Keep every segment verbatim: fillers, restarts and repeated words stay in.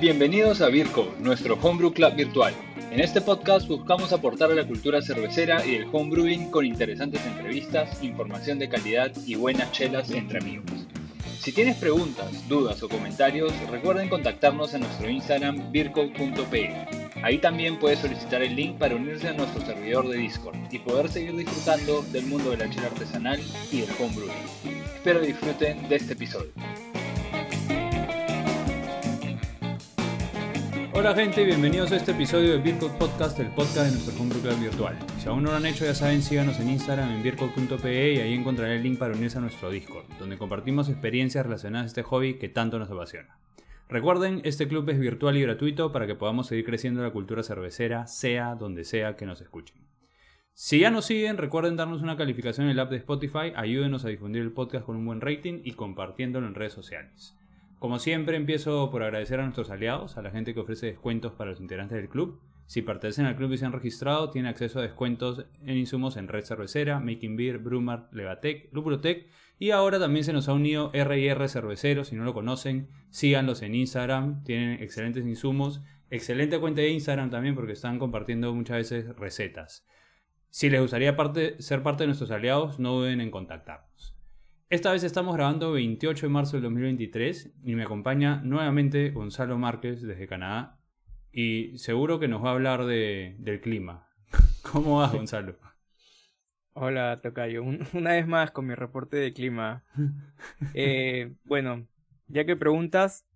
Bienvenidos a Beercode, nuestro homebrew club virtual. En este podcast buscamos aportar a la cultura cervecera y el homebrewing con interesantes entrevistas, información de calidad y buenas chelas entre amigos. Si tienes preguntas, dudas o comentarios, recuerden contactarnos en nuestro Instagram beercode punto pe. Ahí también puedes solicitar el link para unirse a nuestro servidor de Discord y poder seguir disfrutando del mundo de la chela artesanal y del homebrewing. Espero disfruten de este episodio. Hola gente, bienvenidos a este episodio de Beercode Podcast, el podcast de nuestro Homebrew Club virtual. Si aún no lo han hecho, ya saben, síganos en Instagram en beercode punto pe y ahí encontrarán el link para unirse a nuestro Discord, donde compartimos experiencias relacionadas a este hobby que tanto nos apasiona. Recuerden, este club es virtual y gratuito para que podamos seguir creciendo la cultura cervecera, sea donde sea que nos escuchen. Si ya nos siguen, recuerden darnos una calificación en el app de Spotify, ayúdenos a difundir el podcast con un buen rating y compartiéndolo en redes sociales. Como siempre, empiezo por agradecer a nuestros aliados, a la gente que ofrece descuentos para los integrantes del club. Si pertenecen al club y se han registrado, tienen acceso a descuentos en insumos en Red Cervecera, Making Beer, Brumart, Levatec, Lubrotec. Y ahora también se nos ha unido R I R Cerveceros. Si no lo conocen, síganlos en Instagram, tienen excelentes insumos. Excelente cuenta de Instagram también porque están compartiendo muchas veces recetas. Si les gustaría parte, ser parte de nuestros aliados, no duden en contactarnos. Esta vez estamos grabando veintiocho de marzo del dos mil veintitrés y me acompaña nuevamente Gonzalo Márquez desde Canadá y seguro que nos va a hablar de, del clima. ¿Cómo vas, Gonzalo? Hola, tocayo. Un, una vez más con mi reporte de clima. Eh, bueno, ya que preguntas,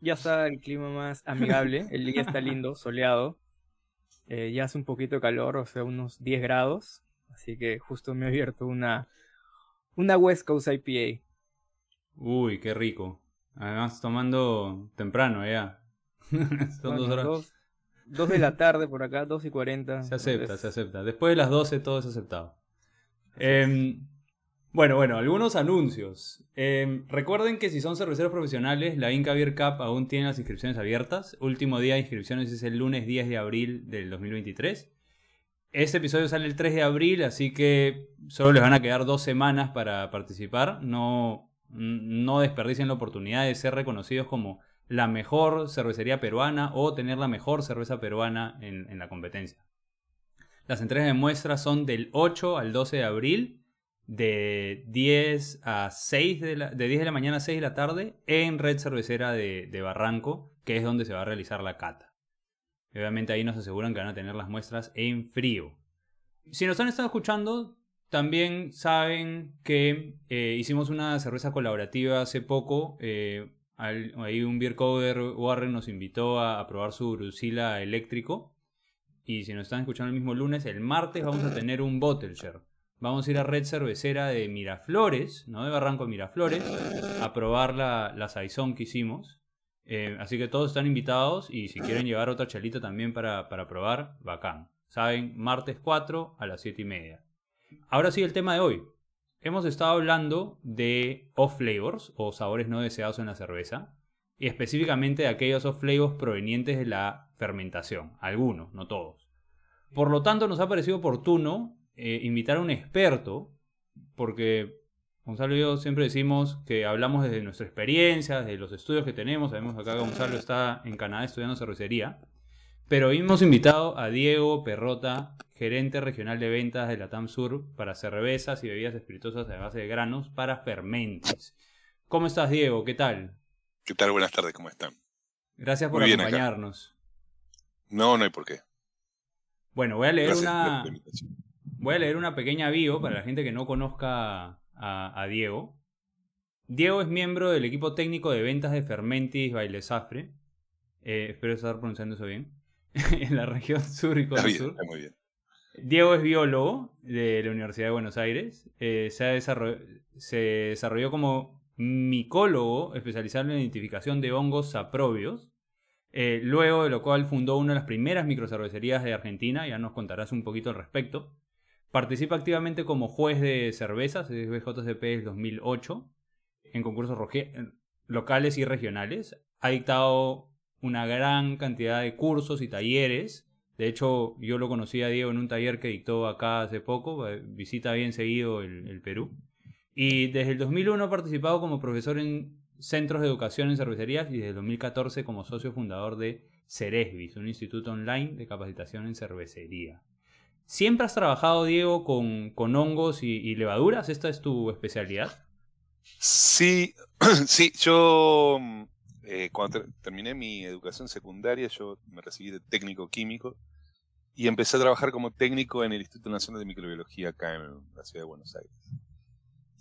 ya está el clima más amigable. El día está lindo, soleado. Eh, ya hace un poquito de calor, o sea, unos diez grados. Así que justo me he abierto una... Una West Coast I P A. Uy, qué rico. Además, tomando temprano ya. Son bueno, dos horas. Dos, dos de la tarde por acá, dos y cuarenta. Se acepta, entonces... se acepta. Después de las doce todo es aceptado. Eh, bueno, bueno, algunos anuncios. Eh, recuerden que si son cerveceros profesionales, la Inca Beer Cup aún tiene las inscripciones abiertas. Último día de inscripciones es el lunes diez de abril del dos mil veintitrés. Este episodio sale el tres de abril, así que solo les van a quedar dos semanas para participar. No, no desperdicien la oportunidad de ser reconocidos como la mejor cervecería peruana o tener la mejor cerveza peruana en, en la competencia. Las entregas de muestras son del ocho al doce de abril, de diez de la mañana a seis de la tarde, en Red Cervecera de, de Barranco, que es donde se va a realizar la cata. Obviamente ahí nos aseguran que van a tener las muestras en frío. Si nos han estado escuchando, también saben que eh, hicimos una cerveza colaborativa hace poco. Eh, al, ahí un beer coder, Warren, nos invitó a, a probar su Drusila eléctrico. Y si nos están escuchando el mismo lunes, el martes vamos a tener un bottle share. Vamos a ir a Red Cervecera de Miraflores, no de Barranco de Miraflores, a probar la, la saison que hicimos. Eh, así que todos están invitados y si quieren llevar otra chelita también para, para probar, bacán. Saben, martes cuatro a las siete y media. Ahora sí, el tema de hoy. Hemos estado hablando de off-flavors o sabores no deseados en la cerveza y específicamente de aquellos off-flavors provenientes de la fermentación. Algunos, no todos. Por lo tanto, nos ha parecido oportuno eh, invitar a un experto porque... Gonzalo y yo siempre decimos que hablamos desde nuestra experiencia, desde los estudios que tenemos. Sabemos acá que Gonzalo está en Canadá estudiando cervecería. Pero hemos invitado a Diego Perrotta, gerente regional de ventas de Latam Sur para cervezas y bebidas espirituosas de base de granos para Fermentis. ¿Cómo estás, Diego? ¿Qué tal? ¿Qué tal? Buenas tardes, ¿cómo están? Gracias por acompañarnos. Acá. No, no hay por qué. Bueno, voy a leer Gracias una. Voy a leer una pequeña bio para la gente que no conozca. A, a Diego. Diego es miembro del equipo técnico de ventas de Fermentis by Lesaffre. Eh, espero estar pronunciando eso bien. En la región sur y costa sur. Está muy bien. Diego es biólogo de la Universidad de Buenos Aires. Eh, se, desarrolló, se desarrolló como micólogo especializado en la identificación de hongos saprobios. Eh, luego de lo cual fundó una de las primeras microcervecerías de Argentina. Ya nos contarás un poquito al respecto. Participa activamente como juez de cervezas, es B J C P del dos mil ocho, en concursos locales y regionales. Ha dictado una gran cantidad de cursos y talleres. De hecho, yo lo conocí a Diego en un taller que dictó acá hace poco. Visita bien seguido el, el Perú. Y desde el dos mil uno ha participado como profesor en centros de educación en cervecerías y desde dos mil catorce como socio fundador de Ceresbis, un instituto online de capacitación en cervecería. ¿Siempre has trabajado, Diego, con, con hongos y, y levaduras? ¿Esta es tu especialidad? Sí, sí. Yo, eh, cuando ter- terminé mi educación secundaria, yo me recibí de técnico químico y empecé a trabajar como técnico en el Instituto Nacional de Microbiología acá en la ciudad de Buenos Aires.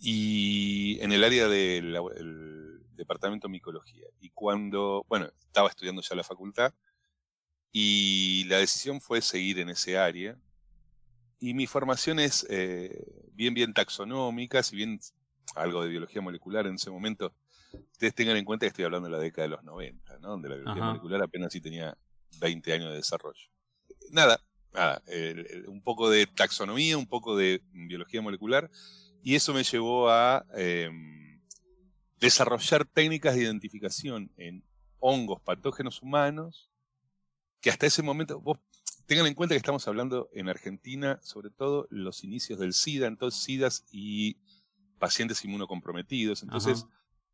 Y en el área del el departamento de micología. Y cuando, bueno, estaba estudiando ya la facultad y la decisión fue seguir en ese área. Y mi formación es eh, bien, bien taxonómica, si bien algo de biología molecular en ese momento. Ustedes tengan en cuenta que estoy hablando de la década de los noventa, ¿no? Donde la biología Ajá. molecular apenas sí tenía veinte años de desarrollo. Nada, nada, eh, un poco de taxonomía, un poco de biología molecular. Y eso me llevó a eh, desarrollar técnicas de identificación en hongos patógenos humanos que hasta ese momento, vos tengan en cuenta que estamos hablando en Argentina, sobre todo los inicios del SIDA, entonces SIDAs y pacientes inmunocomprometidos. Entonces, Ajá.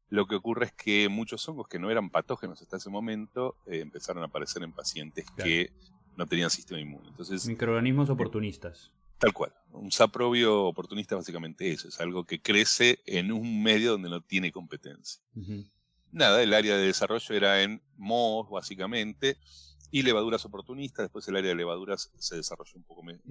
lo que ocurre es que muchos hongos que no eran patógenos hasta ese momento eh, empezaron a aparecer en pacientes claro. que no tenían sistema inmune. Entonces, microorganismos oportunistas. Tal cual. Un saprobio oportunista básicamente eso. Es algo que crece en un medio donde no tiene competencia. Uh-huh. Nada, el área de desarrollo era en mohos, básicamente, y levaduras oportunistas. Después el área de levaduras se desarrolló un poco me-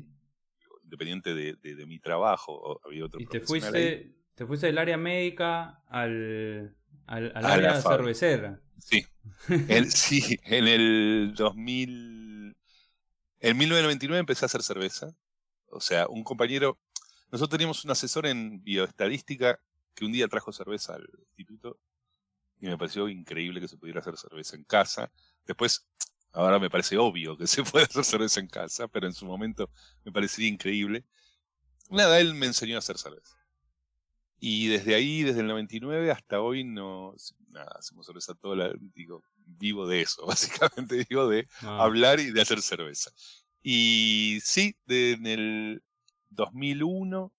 independiente de, de, de mi trabajo. Había otro ¿Y te fuiste, ahí. te fuiste del área médica al, al, al área cervecera? Sí. el, sí, en el dos mil... En mil novecientos noventa y nueve empecé a hacer cerveza. O sea, un compañero... Nosotros teníamos un asesor en bioestadística que un día trajo cerveza al instituto y me pareció increíble que se pudiera hacer cerveza en casa. Después, ahora me parece obvio que se puede hacer cerveza en casa, pero en su momento me parecía increíble. Nada, él me enseñó a hacer cerveza. Y desde ahí, desde el noventa y nueve hasta hoy, no, nada, hacemos cerveza toda la... Digo, vivo de eso, básicamente digo de ah. hablar y de hacer cerveza. Y sí, de, en el dos mil uno,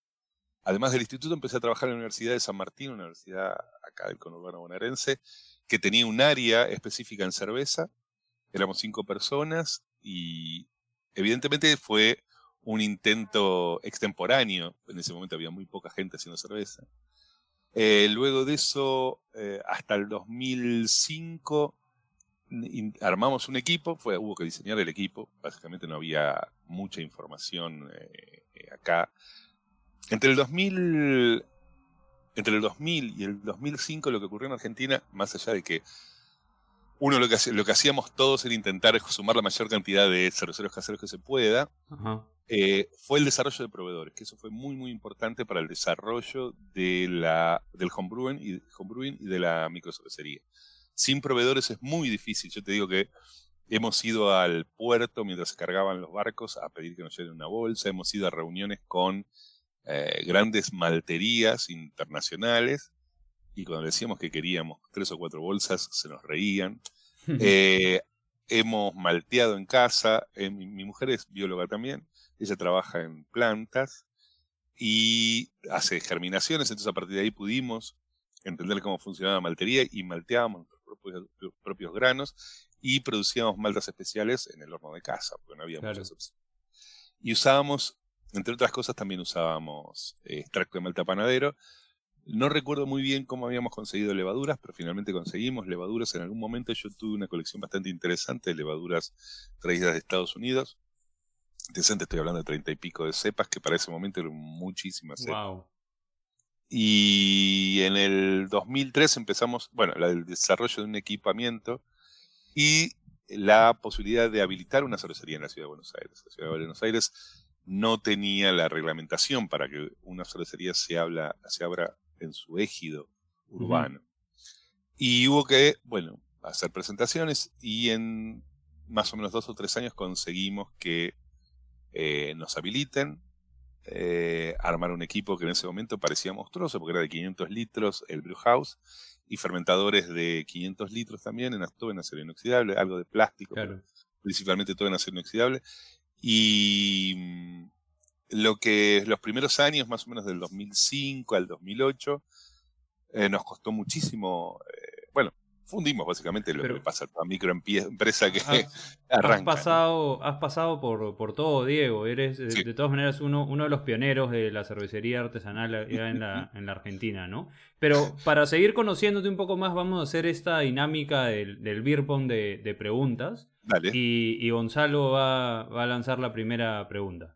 además del instituto, empecé a trabajar en la Universidad de San Martín, una universidad acá del conurbano bonaerense, que tenía un área específica en cerveza. Éramos cinco personas y evidentemente fue un intento extemporáneo. En ese momento había muy poca gente haciendo cerveza. Eh, luego de eso, eh, hasta el dos mil cinco... armamos un equipo, fue, hubo que diseñar el equipo, básicamente no había mucha información eh, acá. Entre el dos mil, entre el dos mil y el dos mil cinco lo que ocurrió en Argentina, más allá de que uno lo que, lo que hacíamos todos era intentar sumar la mayor cantidad de cerveceros caseros que se pueda, uh-huh. eh, fue el desarrollo de proveedores, que eso fue muy muy importante para el desarrollo de la, del homebrewing y, homebrewing y de la microcervecería. Sin proveedores es muy difícil. Yo te digo que hemos ido al puerto mientras se cargaban los barcos a pedir que nos lleven una bolsa. Hemos ido a reuniones con eh, grandes malterías internacionales. Y cuando decíamos que queríamos tres o cuatro bolsas, se nos reían. Eh, hemos malteado en casa. Eh, mi, mi mujer es bióloga también. Ella trabaja en plantas y hace germinaciones. Entonces a partir de ahí pudimos entender cómo funcionaba la maltería y malteábamos propios granos y producíamos maltas especiales en el horno de casa, porque no había claro. muchas opciones. Y usábamos, entre otras cosas, también usábamos eh, extracto de malta panadero. No recuerdo muy bien cómo habíamos conseguido levaduras, pero finalmente conseguimos levaduras. En algún momento yo tuve una colección bastante interesante de levaduras traídas de Estados Unidos. Interesante, estoy hablando de treinta y pico de cepas, que para ese momento eran muchísimas cepas. Wow. Y en el dos mil tres empezamos, bueno, el desarrollo de un equipamiento y la posibilidad de habilitar una cervecería en la ciudad de Buenos Aires. La ciudad de Buenos Aires no tenía la reglamentación para que una cervecería se, habla, se abra en su ejido urbano. Uh-huh. Y hubo que, bueno, hacer presentaciones y en más o menos dos o tres años conseguimos que eh, nos habiliten. Eh, armar un equipo que en ese momento parecía monstruoso porque era de quinientos litros el brewhouse y fermentadores de quinientos litros también, en, todo en acero inoxidable, algo de plástico, claro. principalmente todo en acero inoxidable. Y lo que los primeros años, más o menos del dos mil cinco al dos mil ocho, eh, nos costó muchísimo eh, bueno, fundimos básicamente lo Pero, que pasa a microempresa que has, arranca. Has pasado, ¿no? has pasado por, por todo, Diego. Eres, sí. de todas maneras, uno, uno de los pioneros de la cervecería artesanal en la, en la Argentina, ¿no? Pero para seguir conociéndote un poco más, vamos a hacer esta dinámica del, del beer pong de, de preguntas. Dale. Y, y Gonzalo va, va a lanzar la primera pregunta.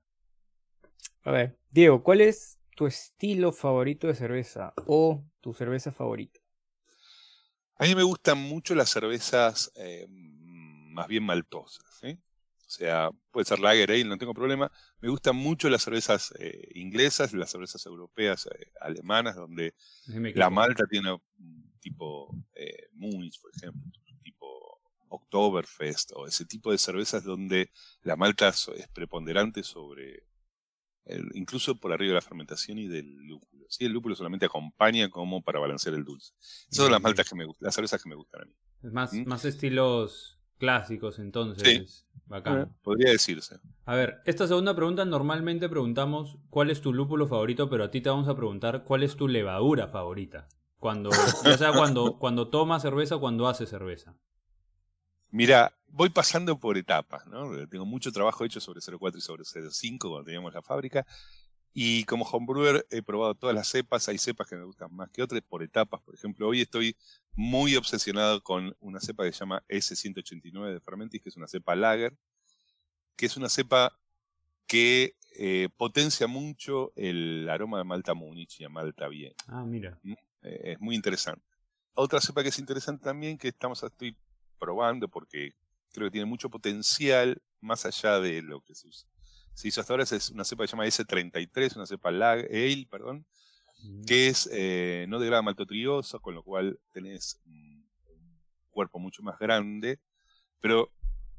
A ver, Diego, ¿cuál es tu estilo favorito de cerveza o tu cerveza favorita? A mí me gustan mucho las cervezas eh, más bien maltosas, ¿sí? O sea, puede ser lager, ale, no tengo problema. Me gustan mucho las cervezas eh, inglesas, las cervezas europeas, eh, alemanas, donde la malta tiene un tipo eh, Munich, por ejemplo, tipo Oktoberfest, o ese tipo de cervezas donde la malta es preponderante sobre, el, incluso por arriba de la fermentación y del lúpulo. Sí, el lúpulo solamente acompaña como para balancear el dulce. Esas son las maltas que me gustan, las cervezas que me gustan a mí. Más, ¿Mm? más estilos clásicos, entonces. Sí. Bacán. Podría decirse. A ver, esta segunda pregunta normalmente preguntamos cuál es tu lúpulo favorito, pero a ti te vamos a preguntar cuál es tu levadura favorita. Cuando, ya sea cuando, cuando tomas cerveza o cuando haces cerveza. Mira, voy pasando por etapas, ¿no? Tengo mucho trabajo hecho sobre cero cuatro y sobre cero cinco cuando teníamos la fábrica. Y como homebrewer he probado todas las cepas, hay cepas que me gustan más que otras, por etapas. Por ejemplo, hoy estoy muy obsesionado con una cepa que se llama ese ciento ochenta y nueve de Fermentis, que es una cepa lager, que es una cepa que eh, potencia mucho el aroma de malta Munich y a malta Viena. Ah, mira. Eh, es muy interesante. Otra cepa que es interesante también, que estamos estoy probando porque creo que tiene mucho potencial más allá de lo que se usa. Se hizo hasta ahora, es una cepa que se llama ese treinta y tres, una cepa lag, ale, perdón, que es eh, no de grado maltotrioso, con lo cual tenés un cuerpo mucho más grande, pero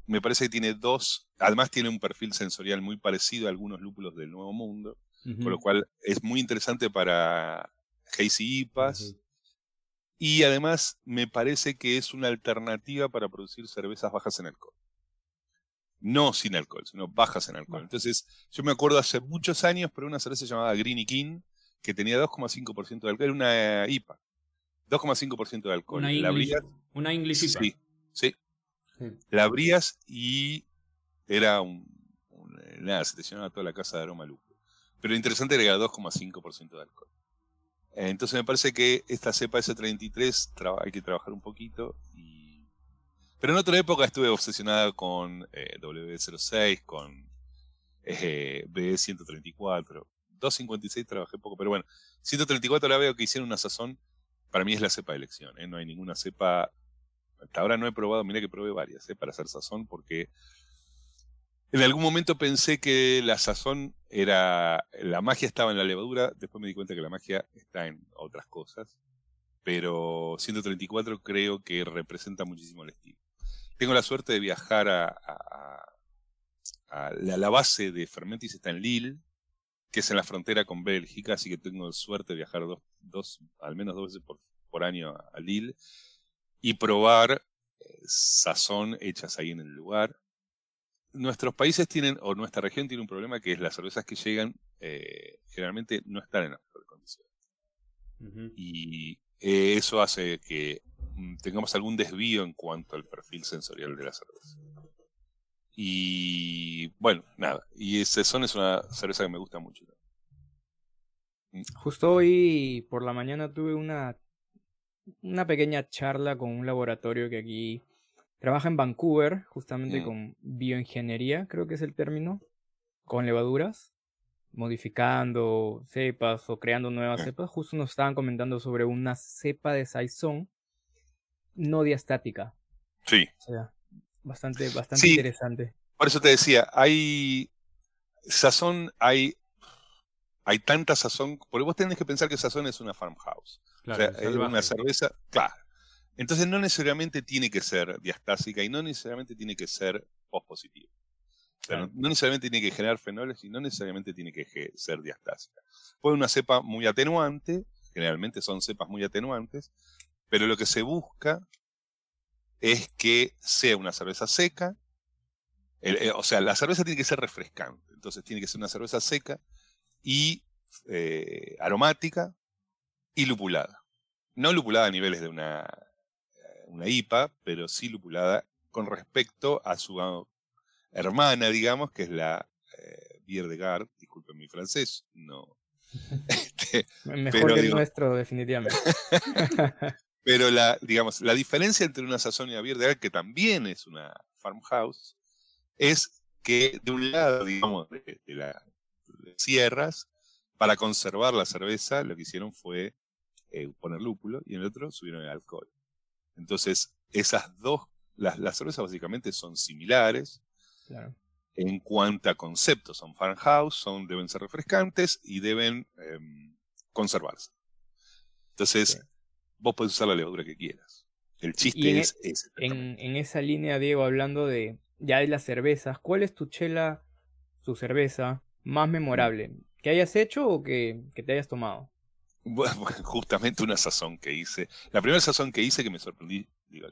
me parece que tiene dos, además tiene un perfil sensorial muy parecido a algunos lúpulos del Nuevo Mundo, uh-huh. con lo cual es muy interesante para hazy I P As, uh-huh. y además me parece que es una alternativa para producir cervezas bajas en alcohol. No sin alcohol, sino bajas en alcohol. Entonces, yo me acuerdo hace muchos años, pero una cerveza llamada Greeny King, que tenía dos coma cinco por ciento de alcohol, era una I P A. dos coma cinco por ciento de alcohol. Una English, la abrías, una English I P A. Sí, sí, sí. La abrías y era un, un... Nada, se te llenaba toda la casa de aroma lúpulo. Pero lo interesante era dos coma cinco por ciento de alcohol. Entonces me parece que esta cepa ese treinta y tres tra- hay que trabajar un poquito y... Pero en otra época estuve obsesionado con eh, doble u cero seis, con eh, be ciento treinta y cuatro. doscientos cincuenta y seis trabajé poco, pero bueno. ciento treinta y cuatro la veo que hicieron una sazón. Para mí es la cepa de elección. ¿eh? No hay ninguna cepa... Hasta ahora no he probado, mirá que probé varias ¿eh? para hacer sazón, porque en algún momento pensé que la sazón era... La magia estaba en la levadura, después me di cuenta que la magia está en otras cosas. Pero ciento treinta y cuatro creo que representa muchísimo el estilo. Tengo la suerte de viajar a, a, a, a la, la base de Fermentis, está en Lille, que es en la frontera con Bélgica, así que tengo suerte de viajar dos, dos, al menos dos veces por, por año a, a Lille y probar eh, sazón hechas ahí en el lugar. Nuestros países tienen, o nuestra región tiene un problema, que es las cervezas que llegan eh, generalmente no están en las mejores condiciones. Uh-huh. Y eh, eso hace que tengamos algún desvío en cuanto al perfil sensorial de la cerveza. Y bueno, nada. Y Saison es una cerveza que me gusta mucho. Justo hoy por la mañana tuve una, una pequeña charla con un laboratorio que aquí trabaja en Vancouver, justamente mm. con bioingeniería, creo que es el término, con levaduras, modificando cepas o creando nuevas sí. cepas. Justo nos estaban comentando sobre una cepa de Saison no diastática. Sí. O sea, bastante, bastante sí. interesante. Por eso te decía, hay sazón, hay, hay tanta sazón, porque vos tenés que pensar que sazón es una farmhouse. Claro, o sea, es una cerveza, claro. Entonces no necesariamente tiene que ser diastásica y no necesariamente tiene que ser pospositiva. Claro. O sea, no, no necesariamente tiene que generar fenoles y no necesariamente tiene que ge- ser diastásica. Puede una cepa muy atenuante, generalmente son cepas muy atenuantes, pero lo que se busca es que sea una cerveza seca, el, eh, o sea, la cerveza tiene que ser refrescante, entonces tiene que ser una cerveza seca y eh, aromática y lupulada. No lupulada a niveles de una una I P A, pero sí lupulada con respecto a su hermana, digamos, que es la eh, Bière de Gard. Disculpen mi francés, no. Este, mejor pero, que el digo, nuestro, definitivamente. Pero la, digamos, la diferencia entre una sazón y una Bière de Gard, que también es una farmhouse, es que de un lado, digamos, de, de las sierras, para conservar la cerveza, lo que hicieron fue eh, poner lúpulo, y en el otro subieron el alcohol. Entonces, esas dos, las, las cervezas básicamente son similares. Claro. En cuanto a conceptos, son farmhouse, son, deben ser refrescantes y deben eh, conservarse. Entonces, okay, vos podés usar la levadura que quieras. El chiste es en, ese. En, en esa línea, Diego, hablando de ya de las cervezas, ¿cuál es tu chela, tu cerveza más memorable que hayas hecho o que, que te hayas tomado? Bueno, justamente una sazón que hice. La primera sazón que hice que me sorprendí, digo,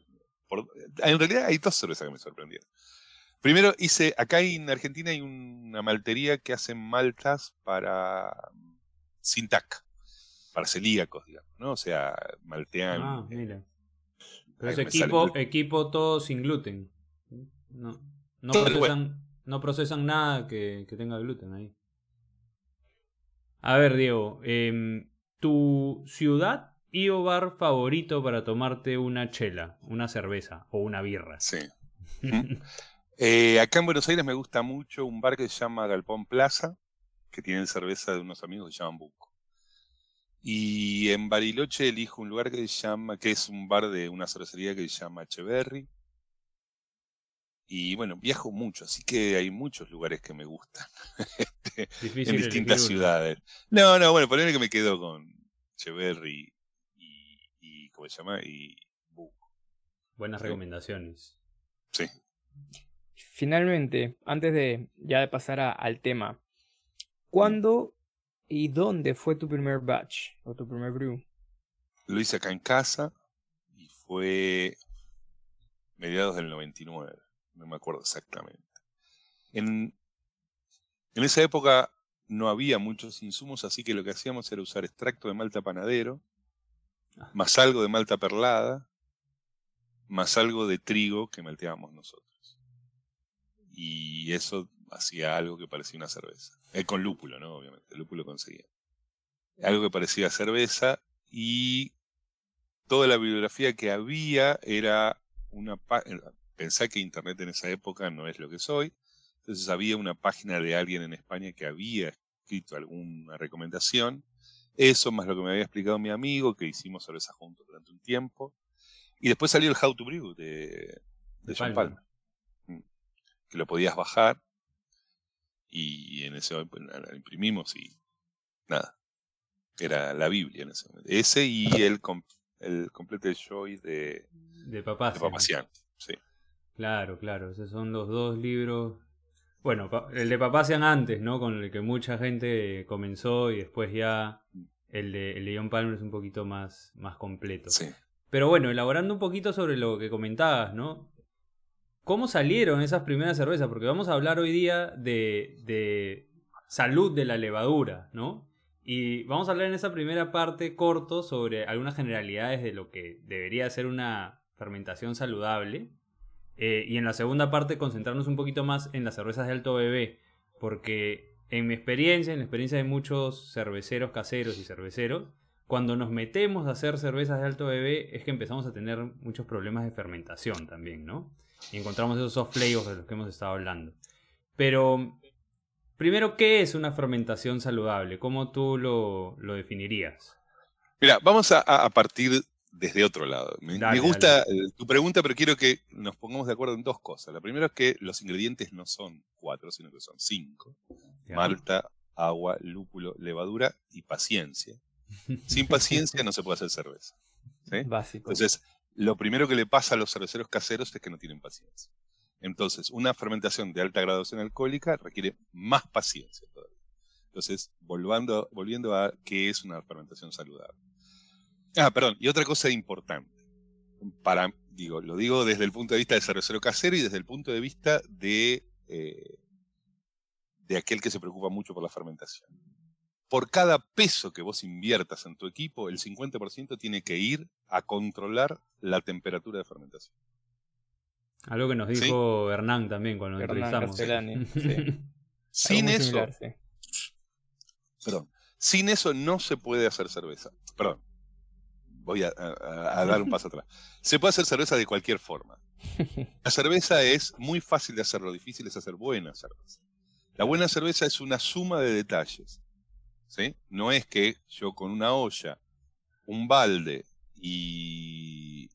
por, en realidad hay dos cervezas que me sorprendieron. Primero hice, acá en Argentina hay una maltería que hacen maltas para sin T A C, para celíacos, digamos, ¿no? O sea, maltean. Ah, mira. Pero es equipo, sale... equipo todo sin gluten. No, no, todo procesan, bueno. no procesan nada que, que tenga gluten ahí. A ver, Diego, eh, ¿tu ciudad y o bar favorito para tomarte una chela, una cerveza o una birra? Sí. Eh, acá en Buenos Aires me gusta mucho un bar que se llama Galpón Plaza, que tiene cerveza de unos amigos que se llaman Buco. Y en Bariloche elijo un lugar que se llama, que es un bar de una cervecería que se llama Echeverri. Y bueno, viajo mucho, así que hay muchos lugares que me gustan en distintas ciudades. No, no, bueno, ponele que me quedo con Echeverri y, y ¿cómo se llama? Y Buco. Buenas, ¿sí?, recomendaciones. Sí. Finalmente, antes de ya de pasar a, al tema, ¿cuándo y dónde fue tu primer batch o tu primer brew? Lo hice acá en casa y fue mediados del noventa y nueve, no me acuerdo exactamente. En, en esa época no había muchos insumos, así que lo que hacíamos era usar extracto de malta panadero, más algo de malta perlada, más algo de trigo que malteábamos nosotros. Y eso hacía algo que parecía una cerveza. Eh, con lúpulo, ¿no? Obviamente. El lúpulo conseguía. Algo que parecía cerveza. Y toda la bibliografía que había era una página. Pensá que internet en esa época no es lo que soy. Entonces había una página de alguien en España que había escrito alguna recomendación. Eso más lo que me había explicado mi amigo, que hicimos cerveza juntos durante un tiempo. Y después salió el How to Brew de, de, de John Palmer, que lo podías bajar, y en ese momento lo imprimimos y nada. Era la Biblia en ese momento. Ese y el, com- el Complete Joy de, de Papacián. Sí. Claro, claro. Esos son los dos libros. Bueno, el de Papacián antes, ¿no? Con el que mucha gente comenzó, y después ya el de, el de John Palmer es un poquito más, más completo. Sí. Pero bueno, elaborando un poquito sobre lo que comentabas, ¿no? ¿Cómo salieron esas primeras cervezas? Porque vamos a hablar hoy día de, de salud de la levadura, ¿no? Y vamos a hablar en esa primera parte corto sobre algunas generalidades de lo que debería ser una fermentación saludable. Eh, y en la segunda parte concentrarnos un poquito más en las cervezas de alto B B. Porque en mi experiencia, en la experiencia de muchos cerveceros caseros y cerveceros, cuando nos metemos a hacer cervezas de alto B B es que empezamos a tener muchos problemas de fermentación también, ¿no? Y encontramos esos soft flavors de los que hemos estado hablando. Pero, primero, ¿qué es una fermentación saludable? ¿Cómo tú lo, lo definirías? Mira, vamos a, a partir desde otro lado. Me, dale, me gusta dale. tu pregunta, pero quiero que nos pongamos de acuerdo en dos cosas. La primera es que los ingredientes no son cuatro, sino que son cinco. Ya. Malta, agua, lúpulo, levadura y paciencia. Sin paciencia no se puede hacer cerveza, ¿sí? Básico. Entonces, lo primero que le pasa a los cerveceros caseros es que no tienen paciencia. Entonces, una fermentación de alta graduación alcohólica requiere más paciencia todavía. Entonces, volviendo, volviendo a qué es una fermentación saludable. Ah, perdón, y otra cosa importante. Para, digo, lo digo desde el punto de vista del cervecero casero y desde el punto de vista de, eh, de aquel que se preocupa mucho por la fermentación. por cada peso que vos inviertas en tu equipo, el cincuenta por ciento tiene que ir a controlar la temperatura de fermentación. Algo que nos dijo, ¿sí?, Hernán también cuando lo entrevistamos. Sí. Sin eso... Similar, sí. Perdón. Sin eso no se puede hacer cerveza. Perdón. Voy a, a, a dar un paso atrás. Se puede hacer cerveza de cualquier forma. La cerveza es muy fácil de hacer, lo difícil es hacer buena cerveza. La buena cerveza es una suma de detalles, ¿sí? No es que yo con una olla, un balde y,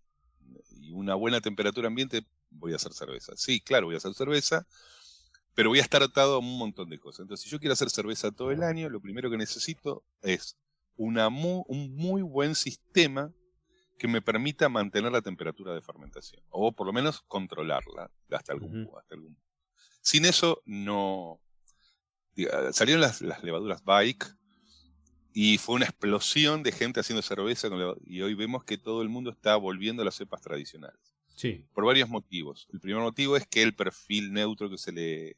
y una buena temperatura ambiente voy a hacer cerveza. Sí, claro, voy a hacer cerveza, pero voy a estar atado a un montón de cosas. Entonces, si yo quiero hacer cerveza todo el año, lo primero que necesito es una mu- un muy buen sistema que me permita mantener la temperatura de fermentación, o por lo menos controlarla hasta algún, uh-huh. hasta algún. Sin eso no... Diga, salieron las, las levaduras bike y fue una explosión de gente haciendo cerveza con levad- y hoy vemos que todo el mundo está volviendo a las cepas tradicionales. Sí. Por varios motivos. El primer motivo es que el perfil neutro que se le, eh,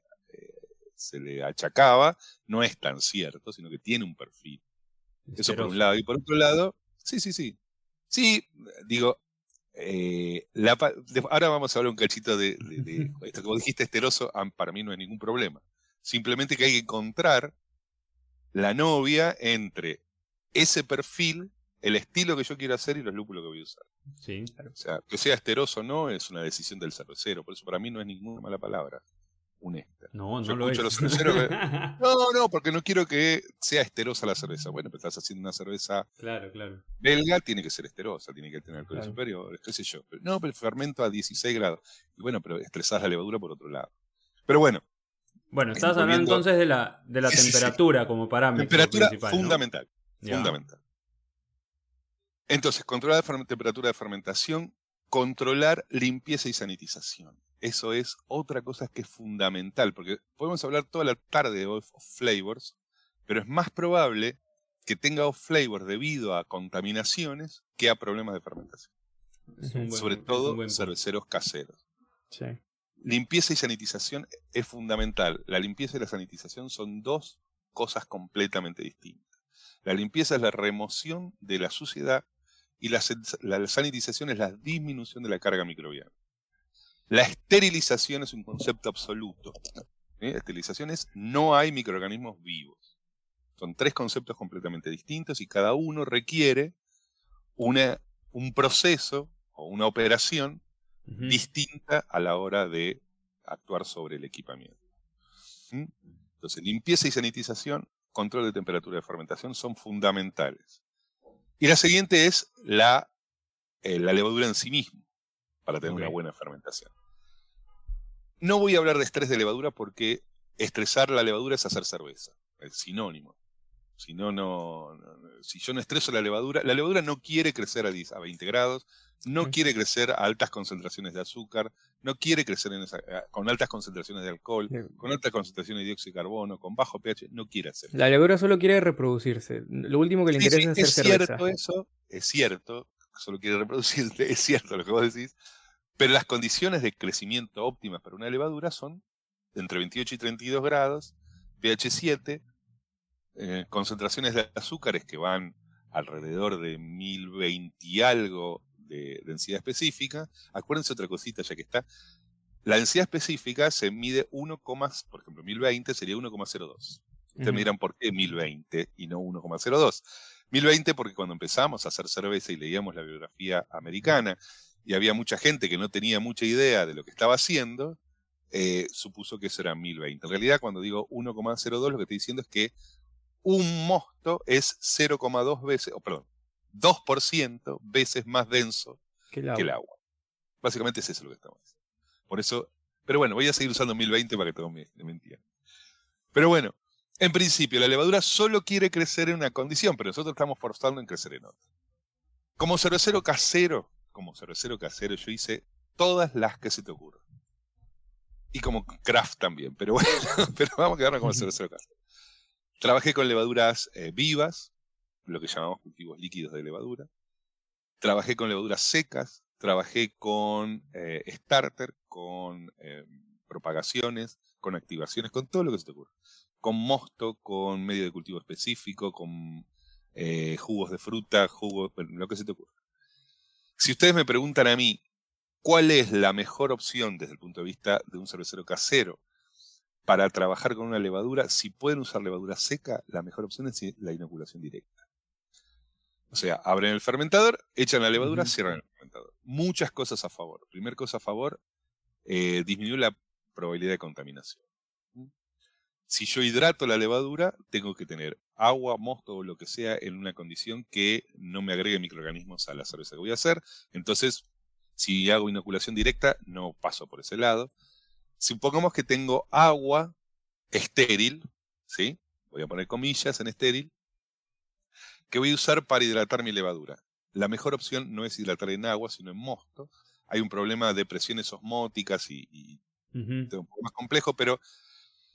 se le achacaba no es tan cierto, sino que tiene un perfil. Eso Esteroso. Por un lado. Y por otro lado, sí, sí, sí. Sí, digo, eh, la, de, ahora vamos a hablar un cachito de, de, de esto que vos dijiste, esteroso, para mí no hay ningún problema. Simplemente que hay que encontrar la novia entre ese perfil, el estilo que yo quiero hacer y los lúpulos que voy a usar. Sí. O sea, que sea esteroso o no es una decisión del cervecero, por eso para mí no es ninguna mala palabra. Honesta. No, no yo lo es. Los cerveceros que... No, no, porque no quiero que sea esterosa la cerveza. Bueno, pero estás haciendo una cerveza claro, claro. belga, tiene que ser esterosa, tiene que tener alcohol claro. superior, qué sé yo. Pero, no, pero el fermento a dieciséis grados. Y bueno, pero estresás la levadura por otro lado. Pero bueno. Bueno, estás hablando viendo... entonces de la, de la sí, temperatura sí. como parámetro temperatura principal. Temperatura fundamental. ¿No? Fundamental. Yeah. Entonces, controlar la fer- temperatura de fermentación, controlar limpieza y sanitización. Eso es otra cosa que es fundamental, porque podemos hablar toda la tarde de off-flavors, pero es más probable que tenga off-flavors debido a contaminaciones que a problemas de fermentación. Buen, Sobre todo cerveceros caseros. Sí. Limpieza y sanitización es fundamental. La limpieza y la sanitización son dos cosas completamente distintas. La limpieza es la remoción de la suciedad y la, la sanitización es la disminución de la carga microbiana. La esterilización es un concepto absoluto. ¿Eh? Esterilización es no hay microorganismos vivos. Son tres conceptos completamente distintos y cada uno requiere una, un proceso o una operación uh-huh. distinta a la hora de actuar sobre el equipamiento. ¿Mm? Entonces, limpieza y sanitización, control de temperatura de fermentación son fundamentales. Y la siguiente es la, eh, la levadura en sí misma, para tener okay. una buena fermentación. No voy a hablar de estrés de levadura porque estresar la levadura es hacer cerveza. Es sinónimo. Si, no, no, no, si yo no estreso la levadura, la levadura no quiere crecer a veinte grados, no okay. quiere crecer a altas concentraciones de azúcar, no quiere crecer en esa, con altas concentraciones de alcohol, yeah. con altas concentraciones de dióxido de carbono, con bajo pH, no quiere hacer. La levadura solo quiere reproducirse. Lo último que le sí, interesa sí, es hacer cerveza. Es cierto eso, es cierto. Solo quiere reproducirse, es cierto lo que vos decís, pero las condiciones de crecimiento óptimas para una levadura son entre veintiocho y treinta y dos grados, pH siete, eh, concentraciones de azúcares que van alrededor de mil veinte y algo de densidad específica. Acuérdense otra cosita ya que está. La densidad específica se mide uno, por ejemplo mil veinte sería uno coma cero dos. Ustedes uh-huh. me dirán por qué mil veinte y no uno coma cero dos. mil veinte porque cuando empezamos a hacer cerveza y leíamos la biografía americana y había mucha gente que no tenía mucha idea de lo que estaba haciendo, eh, supuso que eso era mil veinte. En realidad cuando digo uno coma cero dos lo que estoy diciendo es que un mosto es cero coma dos veces, o oh, perdón, dos por ciento veces más denso que el agua. Que el agua. Básicamente es eso lo que estamos haciendo. Por eso, pero bueno, voy a seguir usando mil veinte para que todo me, me entiendan. Pero bueno. En principio, la levadura solo quiere crecer en una condición, pero nosotros estamos forzando en crecer en otra. Como cervecero casero, como cervecero casero, yo hice todas las que se te ocurran. Y como craft también, pero bueno, pero vamos a quedarnos como cervecero casero. Trabajé con levaduras eh, vivas, lo que llamamos cultivos líquidos de levadura. Trabajé con levaduras secas, trabajé con eh, starter, con eh, propagaciones, con activaciones, con todo lo que se te ocurra. Con mosto, con medio de cultivo específico, con eh, jugos de fruta, jugos, lo que se te ocurra. Si ustedes me preguntan a mí, ¿cuál es la mejor opción desde el punto de vista de un cervecero casero para trabajar con una levadura? Si pueden usar levadura seca, la mejor opción es la inoculación directa. O sea, abren el fermentador, echan la levadura, uh-huh. cierran el fermentador. Muchas cosas a favor. Primer cosa a favor, eh, disminuye la probabilidad de contaminación. Si yo hidrato la levadura, tengo que tener agua, mosto o lo que sea en una condición que no me agregue microorganismos a la cerveza que voy a hacer. Entonces, si hago inoculación directa, no paso por ese lado. Supongamos que tengo agua estéril, ¿sí? Voy a poner comillas en estéril, que voy a usar para hidratar mi levadura. La mejor opción no es hidratar en agua, sino en mosto. Hay un problema de presiones osmóticas y, y uh-huh. un poco más complejo, pero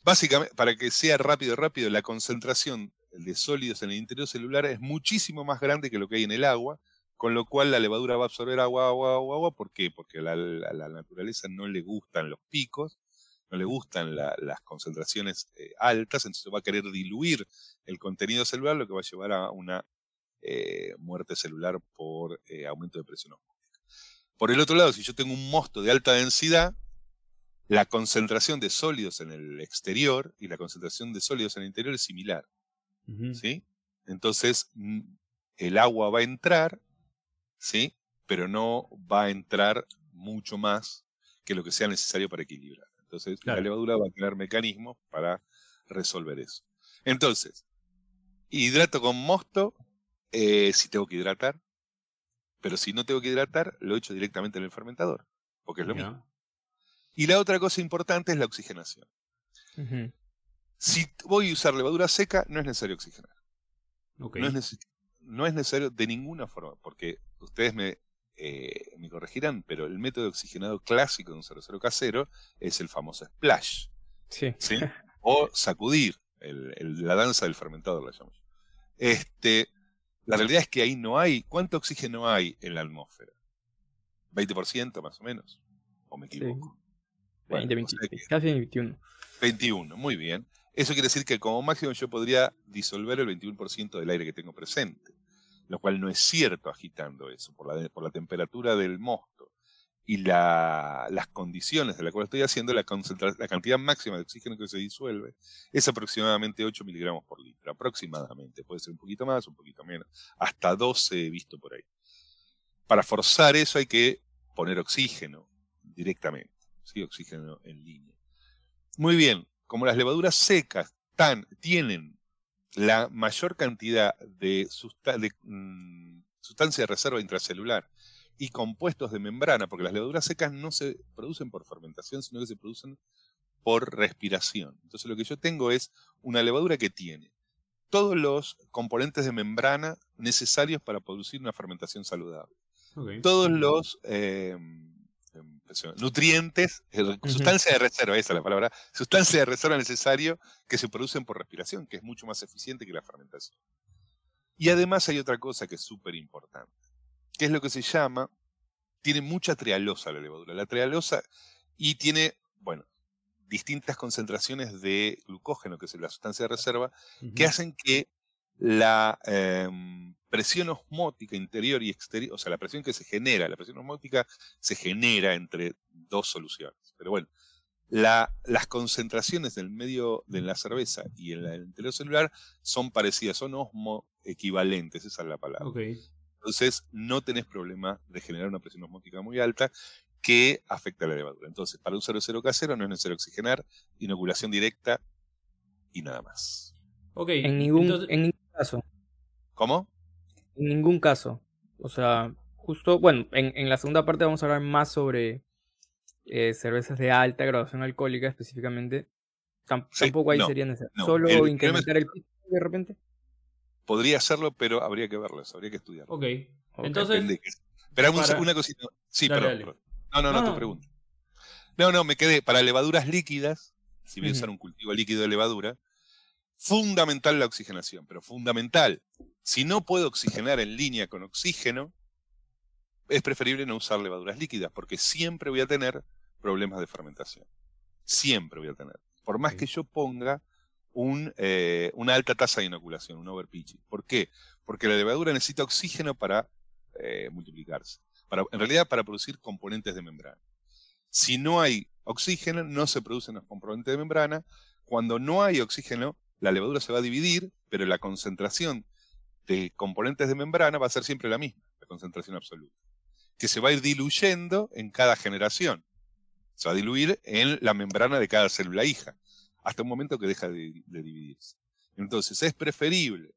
básicamente, para que sea rápido, rápido, la concentración de sólidos en el interior celular es muchísimo más grande que lo que hay en el agua, con lo cual la levadura va a absorber agua, agua, agua, agua. ¿Por qué? Porque a la, la, la naturaleza no le gustan los picos, no le gustan la, las concentraciones eh, altas, entonces va a querer diluir el contenido celular, lo que va a llevar a una eh, muerte celular por eh, aumento de presión osmótica. Por el otro lado, si yo tengo un mosto de alta densidad, la concentración de sólidos en el exterior y la concentración de sólidos en el interior es similar. Uh-huh. ¿Sí? Entonces, el agua va a entrar, ¿sí? Pero no va a entrar mucho más que lo que sea necesario para equilibrar. Entonces, claro. La levadura va a tener mecanismos para resolver eso. Entonces, hidrato con mosto, eh, si tengo que hidratar, pero si no tengo que hidratar, lo echo directamente en el fermentador, porque es lo yeah. mismo. Y la otra cosa importante es la oxigenación. Uh-huh. Si voy a usar levadura seca, no es necesario oxigenar. Okay. No, es neces- no es necesario de ninguna forma, porque ustedes me, eh, me corregirán, pero el método de oxigenado clásico de un cervecero casero es el famoso splash. Sí. ¿Sí? O sacudir, el, el, la danza del fermentador la llamamos. Este, la realidad es que ahí no hay... ¿Cuánto oxígeno hay en la atmósfera? ¿veinte por ciento más o menos? ¿O me equivoco? Sí. Bueno, veinte, veintiuno, o sea casi veintiuno. veintiuno, muy bien. Eso quiere decir que como máximo yo podría disolver el veintiuno por ciento del aire que tengo presente, lo cual no es cierto agitando eso, por la, por la temperatura del mosto y la, las condiciones de las cuales estoy haciendo, la, concentra- la cantidad máxima de oxígeno que se disuelve es aproximadamente ocho miligramos por litro, aproximadamente. Puede ser un poquito más, un poquito menos, hasta doce he visto por ahí. Para forzar eso hay que poner oxígeno directamente. Sí, oxígeno en línea. Muy bien, como las levaduras secas tan, tienen la mayor cantidad de, sustan- de mm, sustancia de reserva intracelular y compuestos de membrana, porque las levaduras secas no se producen por fermentación, sino que se producen por respiración. Entonces lo que yo tengo es una levadura que tiene todos los componentes de membrana necesarios para producir una fermentación saludable. Okay. Todos los... Eh, nutrientes, sustancia de reserva, esa es la palabra, sustancia de reserva necesario que se producen por respiración, que es mucho más eficiente que la fermentación. Y además hay otra cosa que es súper importante, que es lo que se llama, tiene mucha trealosa la levadura, la trealosa, y tiene, bueno, distintas concentraciones de glucógeno, que es la sustancia de reserva, uh-huh. que hacen que la eh, presión osmótica interior y exterior, o sea, la presión que se genera, la presión osmótica se genera entre dos soluciones. Pero bueno, la, las concentraciones del medio de la cerveza y en el interior celular son parecidas, son osmoequivalentes, esa es la palabra. Okay. Entonces, no tenés problema de generar una presión osmótica muy alta que afecta a la levadura. Entonces, para un cervecero casero no es necesario oxigenar, inoculación directa y nada más. Okay. En ningún... Entonces... en... caso. ¿Cómo? En ningún caso. O sea, justo, bueno, en, en la segunda parte vamos a hablar más sobre eh, cervezas de alta graduación alcohólica específicamente. Tamp- sí, tampoco ahí no, sería necesario. No, solo el, incrementar el pico de repente. Podría hacerlo, pero habría que verlo, habría que estudiarlo. Ok. Entonces. Espera para... una cosita. Sí, dale, perdón, dale. perdón. No, no, no, no, te pregunto. No, no, me quedé. Para levaduras líquidas, si voy a usar un cultivo líquido de levadura, fundamental la oxigenación, pero fundamental. Si no puedo oxigenar en línea con oxígeno, es preferible no usar levaduras líquidas, porque siempre voy a tener problemas de fermentación. siempre voy a tener. Por más que yo ponga un, eh, una alta tasa de inoculación, un overpitching. ¿Por qué? Porque la levadura necesita oxígeno para eh, multiplicarse. Para, en realidad, para producir componentes de membrana. Si no hay oxígeno, no se producen los componentes de membrana. Cuando no hay oxígeno, la levadura se va a dividir, pero la concentración de componentes de membrana va a ser siempre la misma, la concentración absoluta, que se va a ir diluyendo en cada generación. Se va a diluir en la membrana de cada célula hija, hasta un momento que deja de, de dividirse. Entonces, es preferible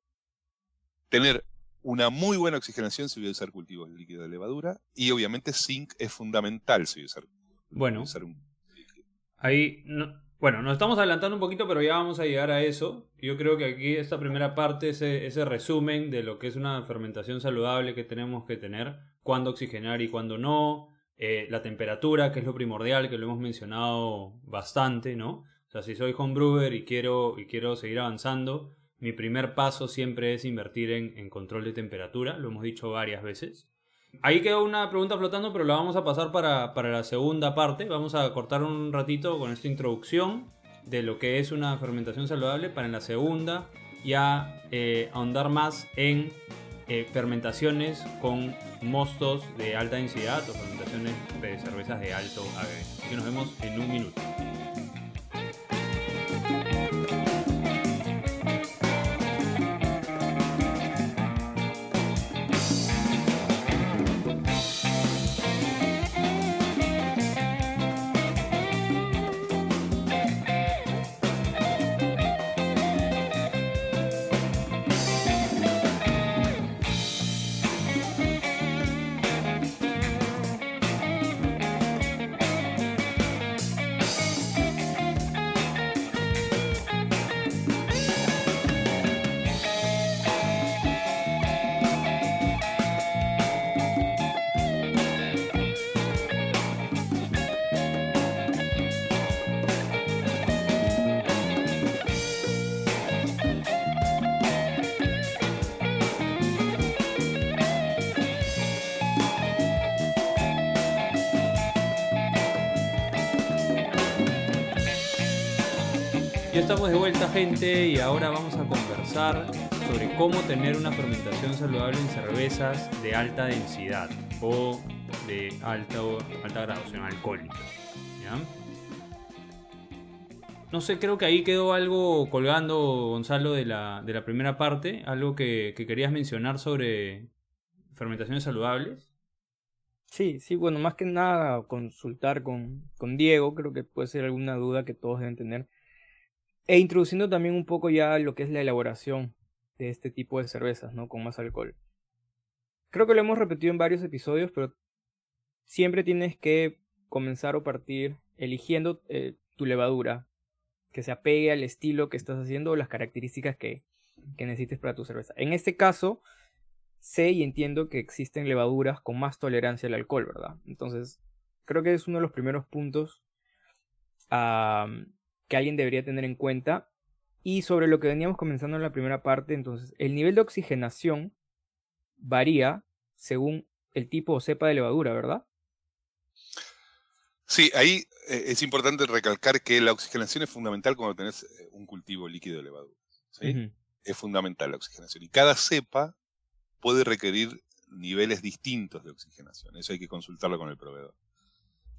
tener una muy buena oxigenación si voy a usar cultivos líquidos de levadura, y obviamente zinc es fundamental si voy a usar, bueno, voy a usar un líquido. Ahí no, bueno, nos estamos adelantando un poquito, pero ya vamos a llegar a eso. Yo creo que aquí esta primera parte, ese, ese resumen de lo que es una fermentación saludable que tenemos que tener, cuándo oxigenar y cuándo no, eh, la temperatura, que es lo primordial, que lo hemos mencionado bastante, ¿no? O sea, si soy homebrewer y quiero, y quiero seguir avanzando, mi primer paso siempre es invertir en, en control de temperatura, lo hemos dicho varias veces. Ahí quedó una pregunta flotando, pero la vamos a pasar para, para la segunda parte. Vamos a cortar un ratito con esta introducción de lo que es una fermentación saludable para en la segunda ya eh, ahondar más en eh, fermentaciones con mostos de alta densidad o fermentaciones de cervezas de alto A B V. Así que nos vemos en un minuto. Estamos de vuelta, gente, y ahora vamos a conversar sobre cómo tener una fermentación saludable en cervezas de alta densidad o de alta, alta graduación alcohólica, ¿ya? No sé, creo que ahí quedó algo colgando, Gonzalo, de la, de la primera parte, algo que, que querías mencionar sobre fermentaciones saludables. Sí, sí, bueno, más que nada consultar con, con Diego, creo que puede ser alguna duda que todos deben tener. E introduciendo también un poco ya lo que es la elaboración de este tipo de cervezas, ¿no? Con más alcohol. Creo que lo hemos repetido en varios episodios, pero siempre tienes que comenzar o partir eligiendo eh, tu levadura, que se apegue al estilo que estás haciendo o las características que, que necesites para tu cerveza. En este caso, sé y entiendo que existen levaduras con más tolerancia al alcohol, ¿verdad? Entonces, creo que es uno de los primeros puntos a... Uh, que alguien debería tener en cuenta. Y sobre lo que veníamos comenzando en la primera parte, entonces, el nivel de oxigenación varía según el tipo o cepa de levadura, ¿verdad? Sí, ahí es importante recalcar que la oxigenación es fundamental cuando tenés un cultivo líquido de levadura, ¿sí? Uh-huh. Es fundamental la oxigenación. Y cada cepa puede requerir niveles distintos de oxigenación. Eso hay que consultarlo con el proveedor.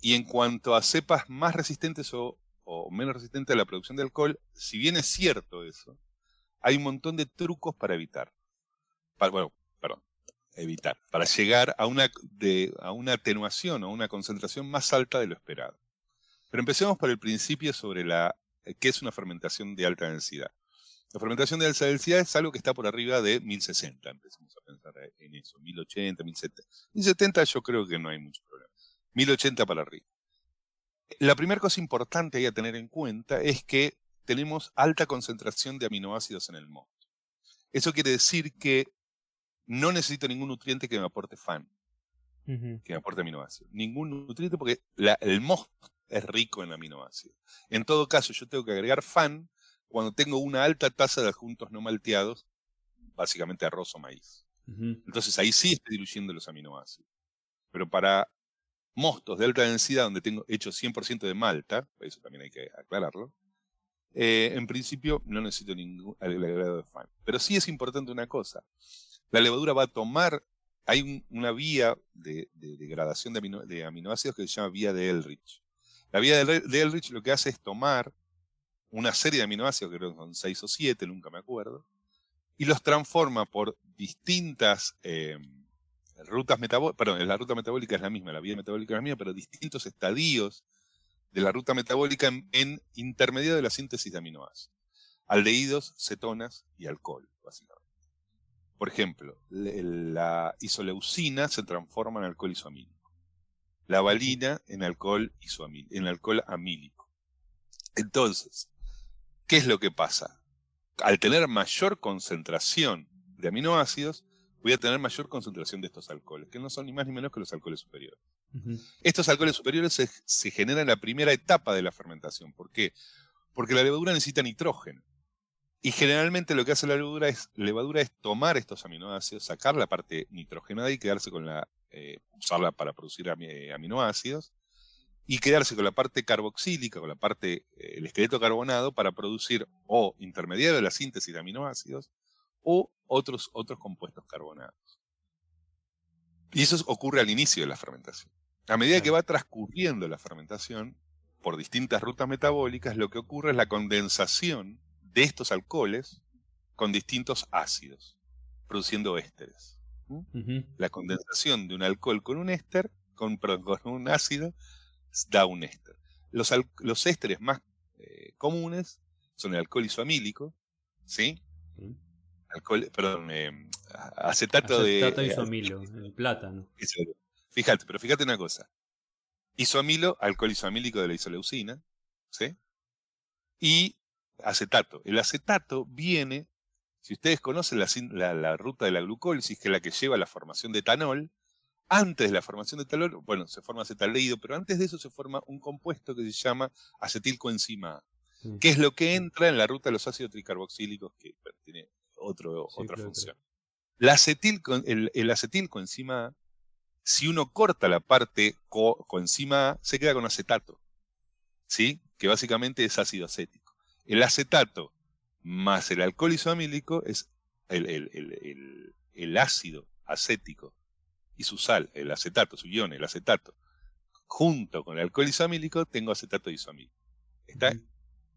Y en cuanto a cepas más resistentes o o menos resistente a la producción de alcohol, si bien es cierto eso, hay un montón de trucos para evitar, para, bueno, perdón, evitar, para llegar a una, de, a una atenuación o una concentración más alta de lo esperado. Pero empecemos por el principio sobre la, qué es una fermentación de alta densidad. La fermentación de alta densidad es algo que está por arriba de mil sesenta, empecemos a pensar en eso, mil ochenta, mil setenta. mil setenta yo creo que no hay mucho problema, mil ochenta para arriba. La primera cosa importante ahí a tener en cuenta es que tenemos alta concentración de aminoácidos en el mosto. Eso quiere decir que no necesito ningún nutriente que me aporte fan, uh-huh. que me aporte aminoácidos. Ningún nutriente porque la, el mosto es rico en aminoácidos. En todo caso, yo tengo que agregar fan cuando tengo una alta tasa de adjuntos no malteados, básicamente arroz o maíz. Uh-huh. Entonces ahí sí estoy diluyendo los aminoácidos. Pero para mostos de alta densidad, donde tengo hecho cien por ciento de malta, eso también hay que aclararlo, eh, en principio no necesito ningún agregado de fan. Pero sí es importante una cosa. La levadura va a tomar, hay un, una vía de, de degradación de, amino, de aminoácidos que se llama vía de Ehrlich. La vía de, de Ehrlich lo que hace es tomar una serie de aminoácidos, creo que son seis o siete, nunca me acuerdo, y los transforma por distintas... Eh, Rutas metabólicas, perdón, la ruta metabólica es la misma, la vía metabólica es la misma, pero distintos estadios de la ruta metabólica en, en intermedio de la síntesis de aminoácidos. Aldehídos, cetonas y alcohol, básicamente. Por ejemplo, la isoleucina se transforma en alcohol isoamílico. La valina en alcohol isoamílico, en alcohol amílico. Entonces, ¿qué es lo que pasa? Al tener mayor concentración de aminoácidos, voy a tener mayor concentración de estos alcoholes, que no son ni más ni menos que los alcoholes superiores. Uh-huh. Estos alcoholes superiores se, se generan en la primera etapa de la fermentación. ¿Por qué? Porque la levadura necesita nitrógeno. Y generalmente lo que hace la levadura es, levadura es tomar estos aminoácidos, sacar la parte nitrogenada y quedarse con la, eh, usarla para producir am- aminoácidos, y quedarse con la parte carboxílica, con la parte, eh, el esqueleto carbonado, para producir o intermediario de la síntesis de aminoácidos, o otros, otros compuestos carbonados. Y eso ocurre al inicio de la fermentación. A medida que va transcurriendo la fermentación, por distintas rutas metabólicas, lo que ocurre es la condensación de estos alcoholes con distintos ácidos, produciendo ésteres. ¿Mm? Uh-huh. La condensación de un alcohol con un éster, con, con un ácido, da un éster. Los, al, los ésteres más eh, comunes son el alcohol isoamílico, ¿sí? Uh-huh. Alcohol, perdón, eh, acetato, acetato de... Acetato isoamilo, el plátano. Fíjate, pero fíjate una cosa. Isoamilo, alcohol isoamílico de la isoleucina, ¿sí? Y acetato. El acetato viene, si ustedes conocen la, la, la ruta de la glucólisis, que es la que lleva a la formación de etanol, antes de la formación de etanol, bueno, se forma acetaldehído, pero antes de eso se forma un compuesto que se llama acetilcoenzima A, sí, que es lo que entra en la ruta de los ácidos tricarboxílicos que tiene... Otro, sí, otra función. La acetil, el, el acetilcoenzima A, si uno corta la parte co, coenzima A, se queda con acetato, ¿sí? Que básicamente es ácido acético. El acetato más el alcohol isoamílico es el, el, el, el, el ácido acético y su sal, el acetato, su ion, el acetato. Junto con el alcohol isoamílico tengo acetato isoamílico. ¿Está? Uh-huh.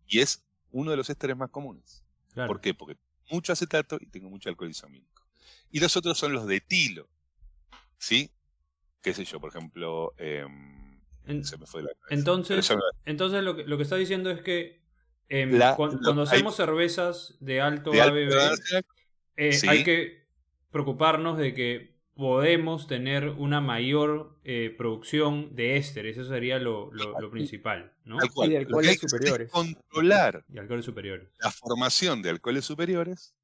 Y es uno de los ésteres más comunes. Claro. ¿Por qué? Porque mucho acetato y tengo mucho alcohol isoamínico. Y los otros son los de etilo, ¿sí? Qué sé yo, por ejemplo, eh, en, se me fue la cabeza. Entonces, me... entonces lo, que, lo que está diciendo es que eh, la, cuando, cuando la, hacemos hay, cervezas de alto de A B V, alta, eh, sí, hay que preocuparnos de que podemos tener una mayor eh, producción de ésteres. Eso sería lo, lo, lo principal, ¿no? Y de alcoholes superiores. Controlar y alcoholes superiores. La formación de alcoholes superiores,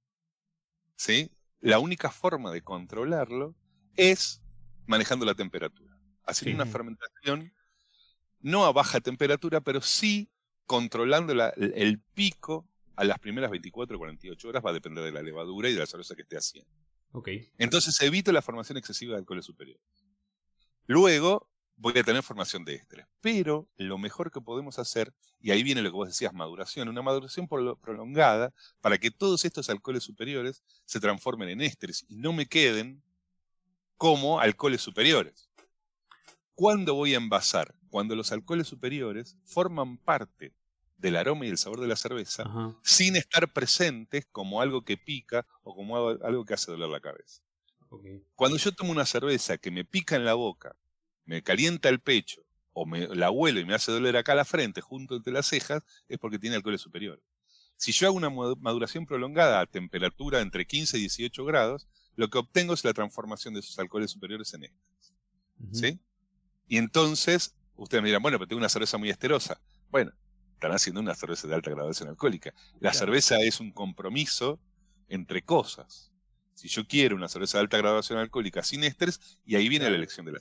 ¿sí? La única forma de controlarlo es manejando la temperatura. Haciendo sí, una fermentación no a baja temperatura, pero sí controlando la, el pico a las primeras veinticuatro o cuarenta y ocho horas. Va a depender de la levadura y de la cerveza que esté haciendo. Okay. Entonces evito la formación excesiva de alcoholes superiores. Luego voy a tener formación de ésteres. Pero lo mejor que podemos hacer, y ahí viene lo que vos decías, maduración, una maduración prolongada para que todos estos alcoholes superiores se transformen en ésteres y no me queden como alcoholes superiores. ¿Cuándo voy a envasar? Cuando los alcoholes superiores forman parte del aroma y el sabor de la cerveza, ajá, sin estar presentes como algo que pica o como algo que hace doler la cabeza. Okay. Cuando yo tomo una cerveza que me pica en la boca, me calienta el pecho, o me la huelo y me hace doler acá la frente, junto entre las cejas, es porque tiene alcoholes superiores. Si yo hago una maduración prolongada a temperatura entre quince y dieciocho grados, lo que obtengo es la transformación de esos alcoholes superiores en ésteres. Uh-huh. ¿Sí? Y entonces, ustedes me dirán, bueno, pero tengo una cerveza muy esterosa. Bueno, están haciendo una cerveza de alta graduación alcohólica. La claro, cerveza es un compromiso entre cosas. Si yo quiero una cerveza de alta graduación alcohólica sin ésteres, y ahí viene claro, la elección de la...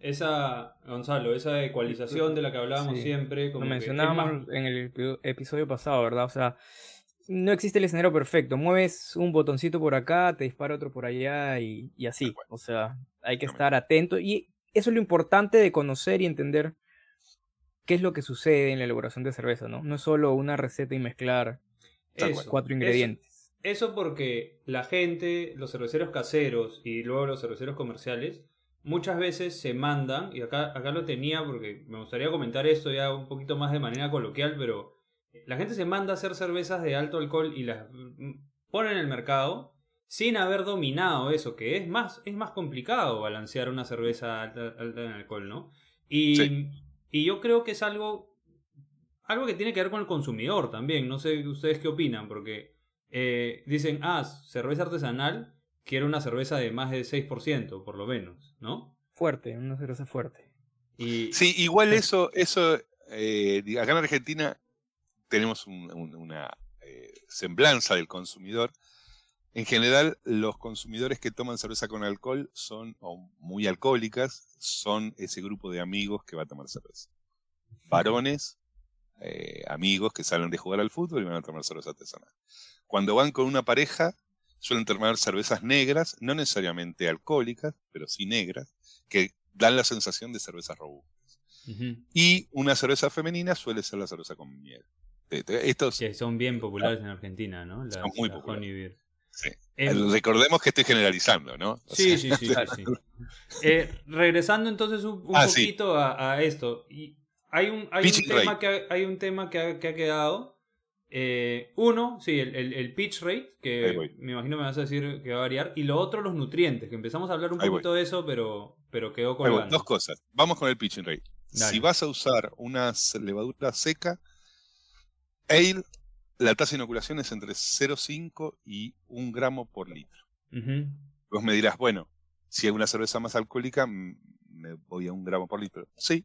Esa, Gonzalo, esa ecualización de la que hablábamos sí, siempre... Como lo mencionábamos en el episodio pasado, ¿verdad? O sea, no existe el escenario perfecto. Mueves un botoncito por acá, te dispara otro por allá y, y así. O sea, hay que estar atento y eso es lo importante de conocer y entender qué es lo que sucede en la elaboración de cerveza, ¿no? No es solo una receta y mezclar eso, cuatro ingredientes. Eso, eso porque la gente, los cerveceros caseros y luego los cerveceros comerciales, muchas veces se mandan, y acá, acá lo tenía porque me gustaría comentar esto ya un poquito más de manera coloquial, pero la gente se manda a hacer cervezas de alto alcohol y las ponen en el mercado sin haber dominado eso, que es más, es más complicado balancear una cerveza alta, alta en alcohol, ¿no? Y, sí. y yo creo que es algo, algo que tiene que ver con el consumidor también. No sé ustedes qué opinan, porque eh, dicen, ah, cerveza artesanal, quiero una cerveza de más de seis por ciento, por lo menos, ¿no? Fuerte, una cerveza fuerte. Y... Sí, igual eso, eso eh, acá en Argentina tenemos un, un, una eh, semblanza del consumidor. En general, los consumidores que toman cerveza con alcohol son, o muy alcohólicas, son ese grupo de amigos que va a tomar cerveza. Varones, eh, amigos que salen de jugar al fútbol y van a tomar cerveza artesanal. Cuando van con una pareja, suelen tomar cervezas negras, no necesariamente alcohólicas, pero sí negras, que dan la sensación de cervezas robustas. Uh-huh. Y una cerveza femenina suele ser la cerveza con miel. Estos que son bien populares en Argentina, ¿no? Las, son muy las populares. Honey Beer. Sí. Eh, Recordemos que estoy generalizando, ¿no? O sí, sea, sí, sí, sí, sí. Eh, regresando entonces un, un ah, poquito sí. a, a esto. Y hay un, hay un tema, que ha, hay un tema que ha, que ha quedado. Eh, uno, sí, el, el, el pitch rate, que me imagino me vas a decir que va a variar. Y lo otro, los nutrientes, que empezamos a hablar un Ahí poquito voy. de eso, pero, pero quedó colgando. Dos cosas. Vamos con el pitching rate. Dale. Si vas a usar una levadura seca, ale, la tasa de inoculación es entre cero coma cinco y un gramo por litro. Uh-huh. Vos me dirás, bueno, si hay una cerveza más alcohólica, me voy a un gramo por litro. Sí,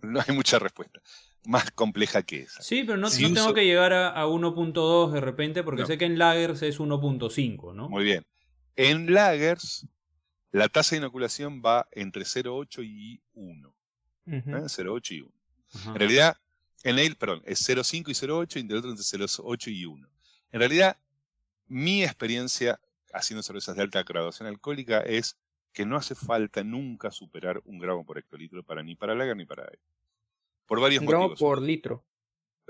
no hay mucha respuesta. Más compleja que esa. Sí, pero no, si no uso... tengo que llegar a, a uno punto dos de repente, porque no. sé que en lagers es uno punto cinco, ¿no? Muy bien. En lagers, la tasa de inoculación va entre cero coma ocho y uno. Uh-huh. ¿Eh? cero coma ocho y uno. Uh-huh. En realidad... En ale, perdón, es cero coma cinco y cero coma ocho, y entre otro entre cero coma ocho y uno. En realidad, mi experiencia haciendo cervezas de alta graduación alcohólica es que no hace falta nunca superar un gramo por hectolitro para ni para lager ni para ale. Por varios un motivos. Un gramo por litro.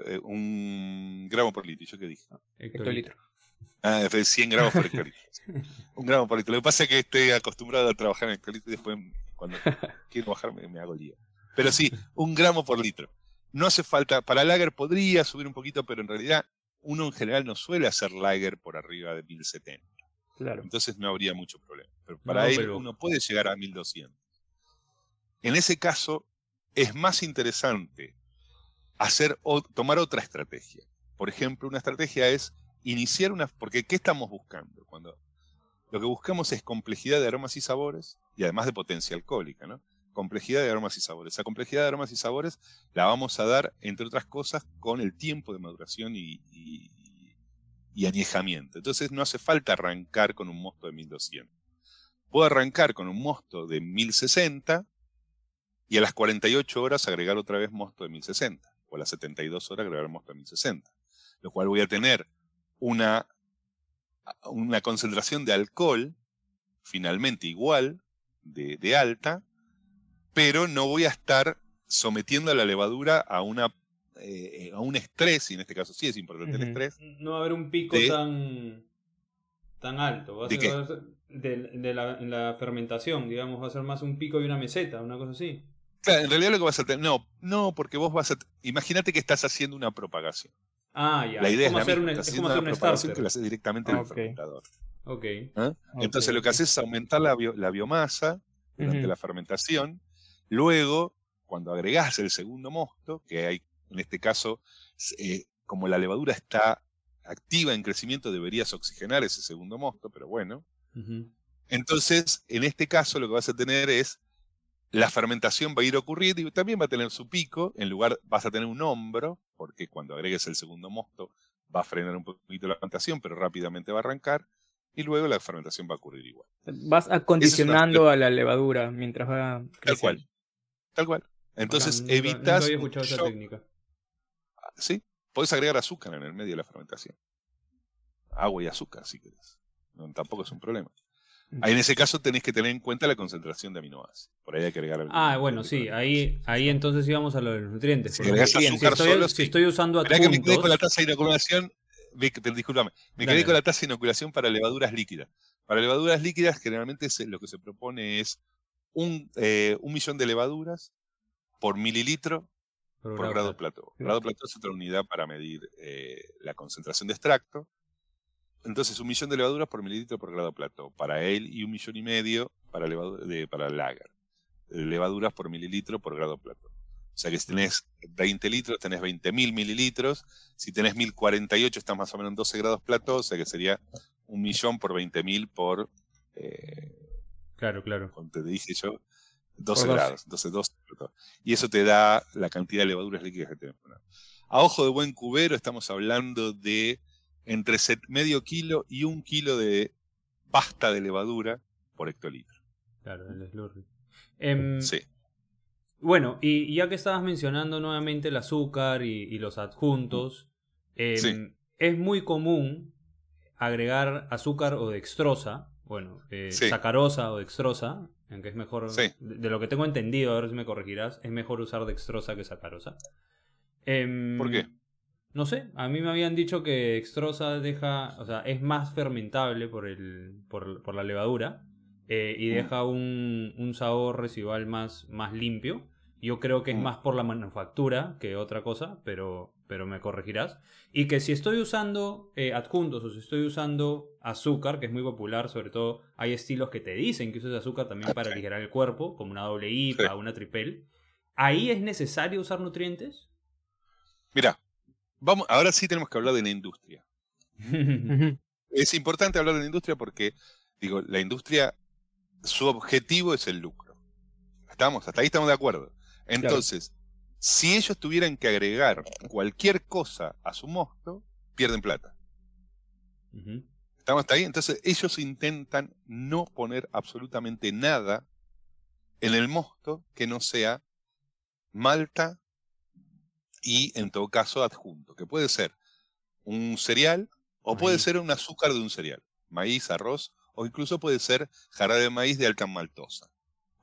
Eh, un gramo por litro, ¿yo qué dije? Hectolitro. Ah, cien gramos por hectolitro. Un gramo por litro. Lo que pasa es que estoy acostumbrado a trabajar en hectolitro y después cuando quiero bajar me, me hago lío. Pero sí, un gramo por litro. No hace falta, para lager podría subir un poquito, pero en realidad uno en general no suele hacer lager por arriba de mil setenta. Claro. Entonces no habría mucho problema. Pero para no, él pero... uno puede llegar a mil doscientos. En ese caso es más interesante hacer o tomar otra estrategia. Por ejemplo, una estrategia es iniciar una... Porque ¿qué estamos buscando? Cuando lo que buscamos es complejidad de aromas y sabores y además de potencia alcohólica, ¿no? Complejidad de aromas y sabores. Esa complejidad de aromas y sabores la vamos a dar, entre otras cosas, con el tiempo de maduración y, y, y añejamiento. Entonces no hace falta arrancar con un mosto de mil doscientos. Puedo arrancar con un mosto de mil sesenta y a las cuarenta y ocho horas agregar otra vez mosto de mil sesenta. O a las setenta y dos horas agregar mosto de mil sesenta. Lo cual voy a tener una, una concentración de alcohol finalmente igual de, de alta, pero no voy a estar sometiendo a la levadura a una eh, a un estrés, y en este caso sí es importante uh-huh. el estrés. No va a haber un pico de, tan, tan alto. Va a ¿De ser, qué? Va a ser de, de la, en la fermentación, digamos, va a ser más un pico y una meseta, una cosa así. Claro, en realidad lo que vas a tener... No, no porque vos vas a... Imagínate que estás haciendo una propagación. Ah, ya. La idea es, como es la misma, un, estás haciendo una propagación starter. Que la haces directamente ah, en el okay. fermentador. Okay. ¿Eh? Okay, Entonces okay. lo que haces es aumentar la, bio, la biomasa durante uh-huh. la fermentación. Luego, cuando agregás el segundo mosto, que hay en este caso, eh, como la levadura está activa en crecimiento, deberías oxigenar ese segundo mosto, pero bueno. Uh-huh. Entonces, en este caso lo que vas a tener es, la fermentación va a ir ocurriendo y también va a tener su pico, en lugar vas a tener un hombro, porque cuando agregues el segundo mosto va a frenar un poquito la fermentación, pero rápidamente va a arrancar. Y luego la fermentación va a ocurrir igual. Vas acondicionando una... a la levadura mientras va creciendo. Tal cual. Tal cual. Entonces Acá, evitas... No había escuchado esa técnica. Sí. Podés agregar azúcar en el medio de la fermentación. Agua y azúcar, si querés. No, tampoco es un problema. Ahí en ese caso tenés que tener en cuenta la concentración de aminoácidos. Por ahí hay que agregar. Ah, bueno, sí. Ahí, ahí entonces íbamos a los nutrientes. Si agregas azúcar solo, sí. Si estoy usando adjuntos... Mirá que me quedé con la tasa de inoculación... Disculpame. Me quedé con la tasa de inoculación para levaduras líquidas. Para levaduras líquidas, generalmente lo que se propone es un, eh, un millón de levaduras por mililitro por, por grado plató. Grado plató es otra unidad para medir eh, la concentración de extracto. Entonces, un millón de levaduras por mililitro por grado plató para ale y un millón y medio para, de, para lager. Levaduras por mililitro por grado plató. O sea que si tenés veinte litros, tenés veinte mil mililitros. Si tenés mil cuarenta y ocho, estás más o menos en doce grados plató. O sea que sería un millón por veinte mil por... Eh, claro, claro. Como te dije yo, doce grados. Entonces, doce plató. Y eso te da la cantidad de levaduras líquidas que tenés. A ojo de buen cubero estamos hablando de... entre medio kilo y un kilo de pasta de levadura por hectolitro. Claro, el slurry. Eh, sí. Bueno, y ya que estabas mencionando nuevamente el azúcar y, y los adjuntos, eh, sí. Es muy común agregar azúcar o dextrosa, bueno, eh, sí. sacarosa o dextrosa, aunque es mejor, sí. de, de lo que tengo entendido, a ver si me corregirás, es mejor usar dextrosa que sacarosa. Eh, ¿Por qué? No sé, a mí me habían dicho que dextrosa deja, o sea, es más fermentable por el, por, por la levadura eh, y deja un, un sabor residual más, más limpio. Yo creo que es más por la manufactura que otra cosa, pero, pero me corregirás. Y que si estoy usando eh, adjuntos o si estoy usando azúcar, que es muy popular, sobre todo hay estilos que te dicen que uses azúcar también para aligerar el cuerpo, como una doble I P A, sí. una tripel. ¿Ahí es necesario usar nutrientes? Mira. Vamos, ahora sí tenemos que hablar de la industria. Es importante hablar de la industria porque, digo, la industria, su objetivo es el lucro. ¿Estamos? Hasta ahí estamos de acuerdo. Entonces, claro. Si ellos tuvieran que agregar cualquier cosa a su mosto, pierden plata. Uh-huh. ¿Estamos hasta ahí? Entonces, ellos intentan no poner absolutamente nada en el mosto que no sea malta, y en todo caso adjunto, que puede ser un cereal o puede ser un azúcar de un cereal, maíz, arroz, o incluso puede ser jarabe de maíz de alta maltosa,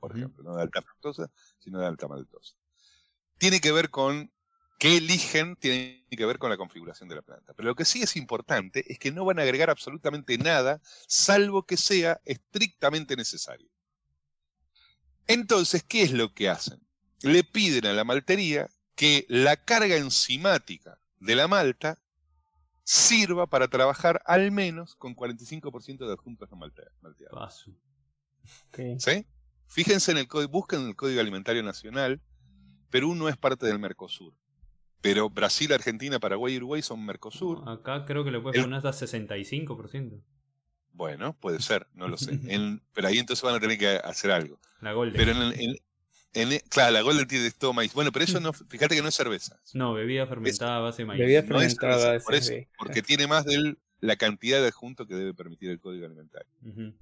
por uh-huh. ejemplo, no de alta fructosa, sino de alta maltosa. Tiene que ver con qué eligen, tiene que ver con la configuración de la planta. Pero lo que sí es importante es que no van a agregar absolutamente nada, salvo que sea estrictamente necesario. Entonces, ¿qué es lo que hacen? Le piden a la maltería que la carga enzimática de la malta sirva para trabajar al menos con cuarenta y cinco por ciento de adjuntos no malteados. Okay. ¿Sí? Fíjense en el código, busquen el Código Alimentario Nacional. Perú no es parte del Mercosur, pero Brasil, Argentina, Paraguay y Uruguay son Mercosur. Acá creo que le puedes el... poner hasta sesenta y cinco por ciento. Bueno, puede ser, no lo sé. en... Pero ahí entonces van a tener que hacer algo. La Golden. Pero en el... En... En, claro, la Golden tiene todo maíz. Bueno, pero eso no, fíjate que no es cerveza. No, bebida fermentada a base de maíz. Bebida fermentada no es cerveza, por eso, porque tiene más de la cantidad de adjunto que debe permitir el Código Alimentario. Uh-huh.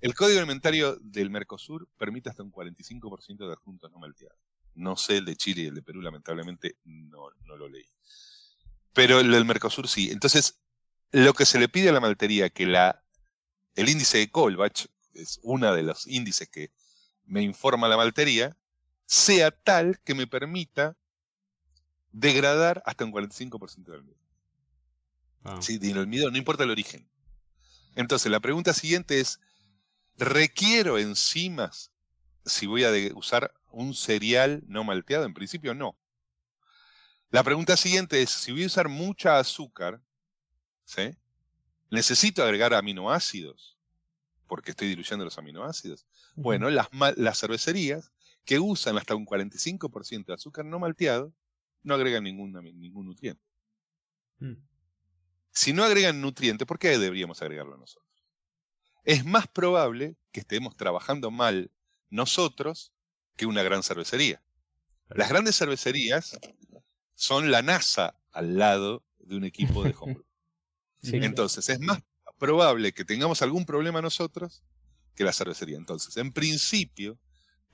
El Código Alimentario del Mercosur permite hasta un cuarenta y cinco por ciento de adjuntos no malteados. No sé el de Chile y el de Perú, lamentablemente no, no lo leí. Pero el del Mercosur sí. Entonces, lo que se le pide a la maltería, que la, el índice de Colbach es uno de los índices que me informa la maltería, sea tal que me permita degradar hasta un cuarenta y cinco por ciento del almidón. Ah. Sí, del almidón, no importa el origen. Entonces, la pregunta siguiente es, ¿requiero enzimas si voy a de- usar un cereal no malteado? En principio, no. La pregunta siguiente es, si voy a usar mucha azúcar, ¿sí? ¿Necesito agregar aminoácidos? Porque estoy diluyendo los aminoácidos. Bueno, las, ma- las cervecerías que usan hasta un cuarenta y cinco por ciento de azúcar no malteado, no agregan ningún, ningún nutriente. Mm. Si no agregan nutriente, ¿por qué deberíamos agregarlo nosotros? Es más probable que estemos trabajando mal nosotros que una gran cervecería. Las grandes cervecerías son la NASA al lado de un equipo de homebrew. Sí. Entonces, es más probable que tengamos algún problema nosotros que la cervecería. Entonces, en principio...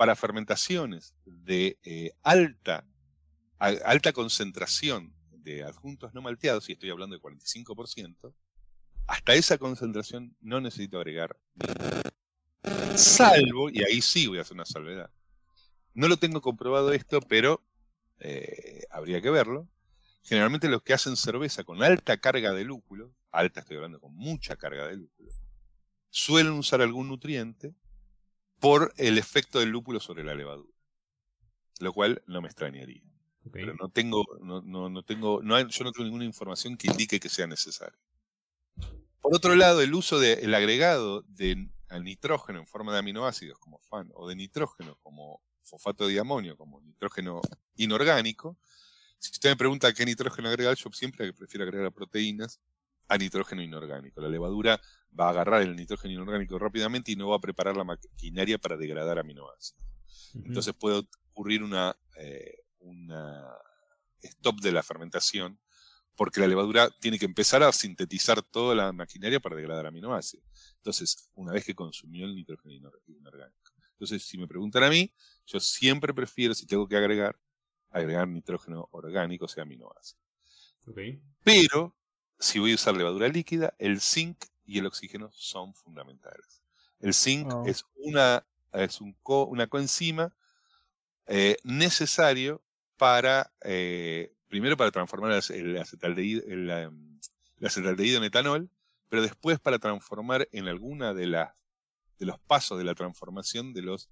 para fermentaciones de eh, alta, a, alta concentración de adjuntos no malteados, y estoy hablando de cuarenta y cinco por ciento, hasta esa concentración no necesito agregar Salvo, y ahí sí voy a hacer una salvedad, no lo tengo comprobado esto, pero eh, habría que verlo. Generalmente los que hacen cerveza con alta carga de lúpulo, alta estoy hablando con mucha carga de lúpulo, suelen usar algún nutriente por el efecto del lúpulo sobre la levadura, lo cual no me extrañaría. Okay. Pero no tengo, no, no, no tengo, no hay, yo no tengo ninguna información que indique que sea necesario. Por otro lado, el uso del de, agregado de nitrógeno en forma de aminoácidos como FAN o de nitrógeno como fosfato de amonio, como nitrógeno inorgánico. Si usted me pregunta qué nitrógeno agregar, yo siempre prefiero agregar a proteínas a nitrógeno inorgánico. La levadura va a agarrar el nitrógeno inorgánico rápidamente y no va a preparar la maquinaria para degradar aminoácidos. Uh-huh. Entonces puede ocurrir una, eh, una stop de la fermentación, porque la levadura tiene que empezar a sintetizar toda la maquinaria para degradar aminoácidos. Entonces, una vez que consumió el nitrógeno inorgánico. Entonces, si me preguntan a mí, yo siempre prefiero, si tengo que agregar, agregar nitrógeno orgánico, o sea, aminoácidos. Okay. Pero, si voy a usar levadura líquida, el zinc y el oxígeno son fundamentales. El zinc oh. es, una, es un co, una coenzima eh, necesario para... Eh, Primero para transformar el acetaldehído, el, el acetaldehído en etanol, pero después para transformar en alguna de, la, de los pasos de la transformación de los,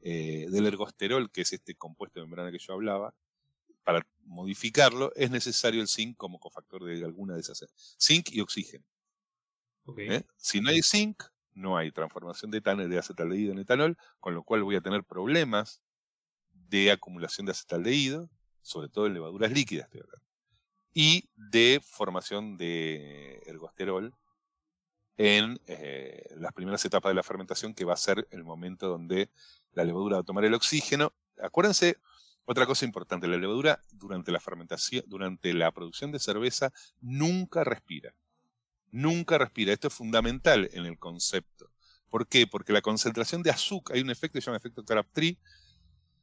eh, del ergosterol, que es este compuesto de membrana que yo hablaba, para modificarlo es necesario el zinc como cofactor de alguna de esas. Zinc y oxígeno. Okay. ¿Eh? Si no hay zinc, no hay transformación de, etanol, de acetaldehído en etanol, con lo cual voy a tener problemas de acumulación de acetaldehído, sobre todo en levaduras líquidas, te hablo, y de formación de ergosterol en eh, las primeras etapas de la fermentación, que va a ser el momento donde la levadura va a tomar el oxígeno. Acuérdense, otra cosa importante, la levadura durante la fermentación, durante la producción de cerveza, nunca respira. Nunca respira. Esto es fundamental en el concepto. ¿Por qué? Porque la concentración de azúcar, hay un efecto que se llama efecto Crabtree,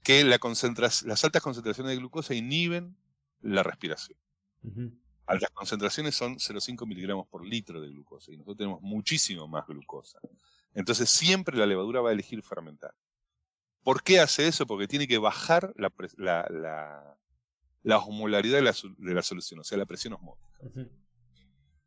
que la las altas concentraciones de glucosa inhiben la respiración. Uh-huh. Altas concentraciones son cero coma cinco miligramos por litro de glucosa, y nosotros tenemos muchísimo más glucosa. Entonces siempre la levadura va a elegir fermentar. ¿Por qué hace eso? Porque tiene que bajar la, la, la, la osmolaridad de la, de la solución, o sea, la presión osmótica. Uh-huh.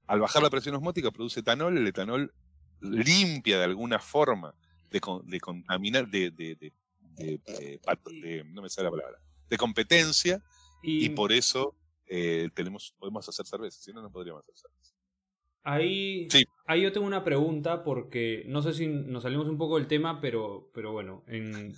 Al bajar la presión osmótica produce etanol, el etanol limpia de alguna forma de, de contaminar, de... de, de De, de, de, no me sale la palabra, de competencia, y, y por eso eh, tenemos, podemos hacer cerveza, si no, no podríamos hacer cerveza. Ahí, sí. Ahí yo tengo una pregunta, porque no sé si nos salimos un poco del tema, pero, pero bueno. En,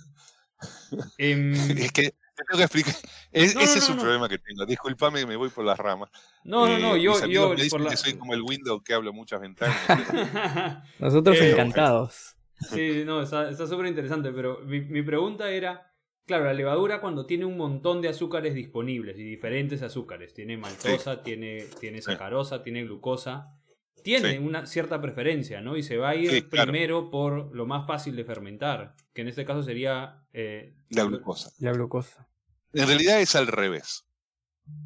en... Es que te tengo que explicar, es, no, ese no, no, es un no. problema que tengo, discúlpame, me voy por las ramas. No, eh, no, no, yo, yo me por la... que soy como el Windows que hablo muchas ventanas. Nosotros eh, encantados. Sí, no, está súper interesante, pero mi, mi pregunta era, claro, la levadura cuando tiene un montón de azúcares disponibles y diferentes azúcares, tiene maltosa, sí. tiene, tiene sacarosa, sí. tiene glucosa, tiene sí. una cierta preferencia, ¿no? Y se va a ir sí, primero claro. por lo más fácil de fermentar, que en este caso sería... Eh, la glucosa. La glucosa. En realidad es al revés.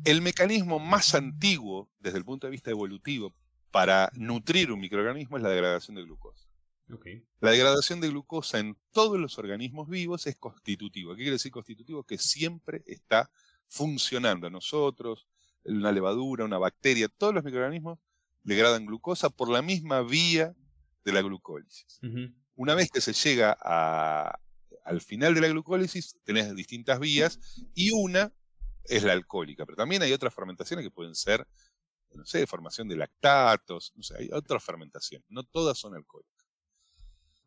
El mecanismo más antiguo, desde el punto de vista evolutivo, para nutrir un microorganismo es la degradación de glucosa. Okay. La degradación de glucosa en todos los organismos vivos es constitutiva. ¿Qué quiere decir constitutivo? Que siempre está funcionando. Nosotros, una levadura, una bacteria, todos los microorganismos degradan glucosa por la misma vía de la glucólisis. Uh-huh. Una vez que se llega a, al final de la glucólisis, tenés distintas vías y una es la alcohólica. Pero también hay otras fermentaciones que pueden ser, no sé, formación de lactatos, no sé, hay otras fermentaciones. No todas son alcohólicas.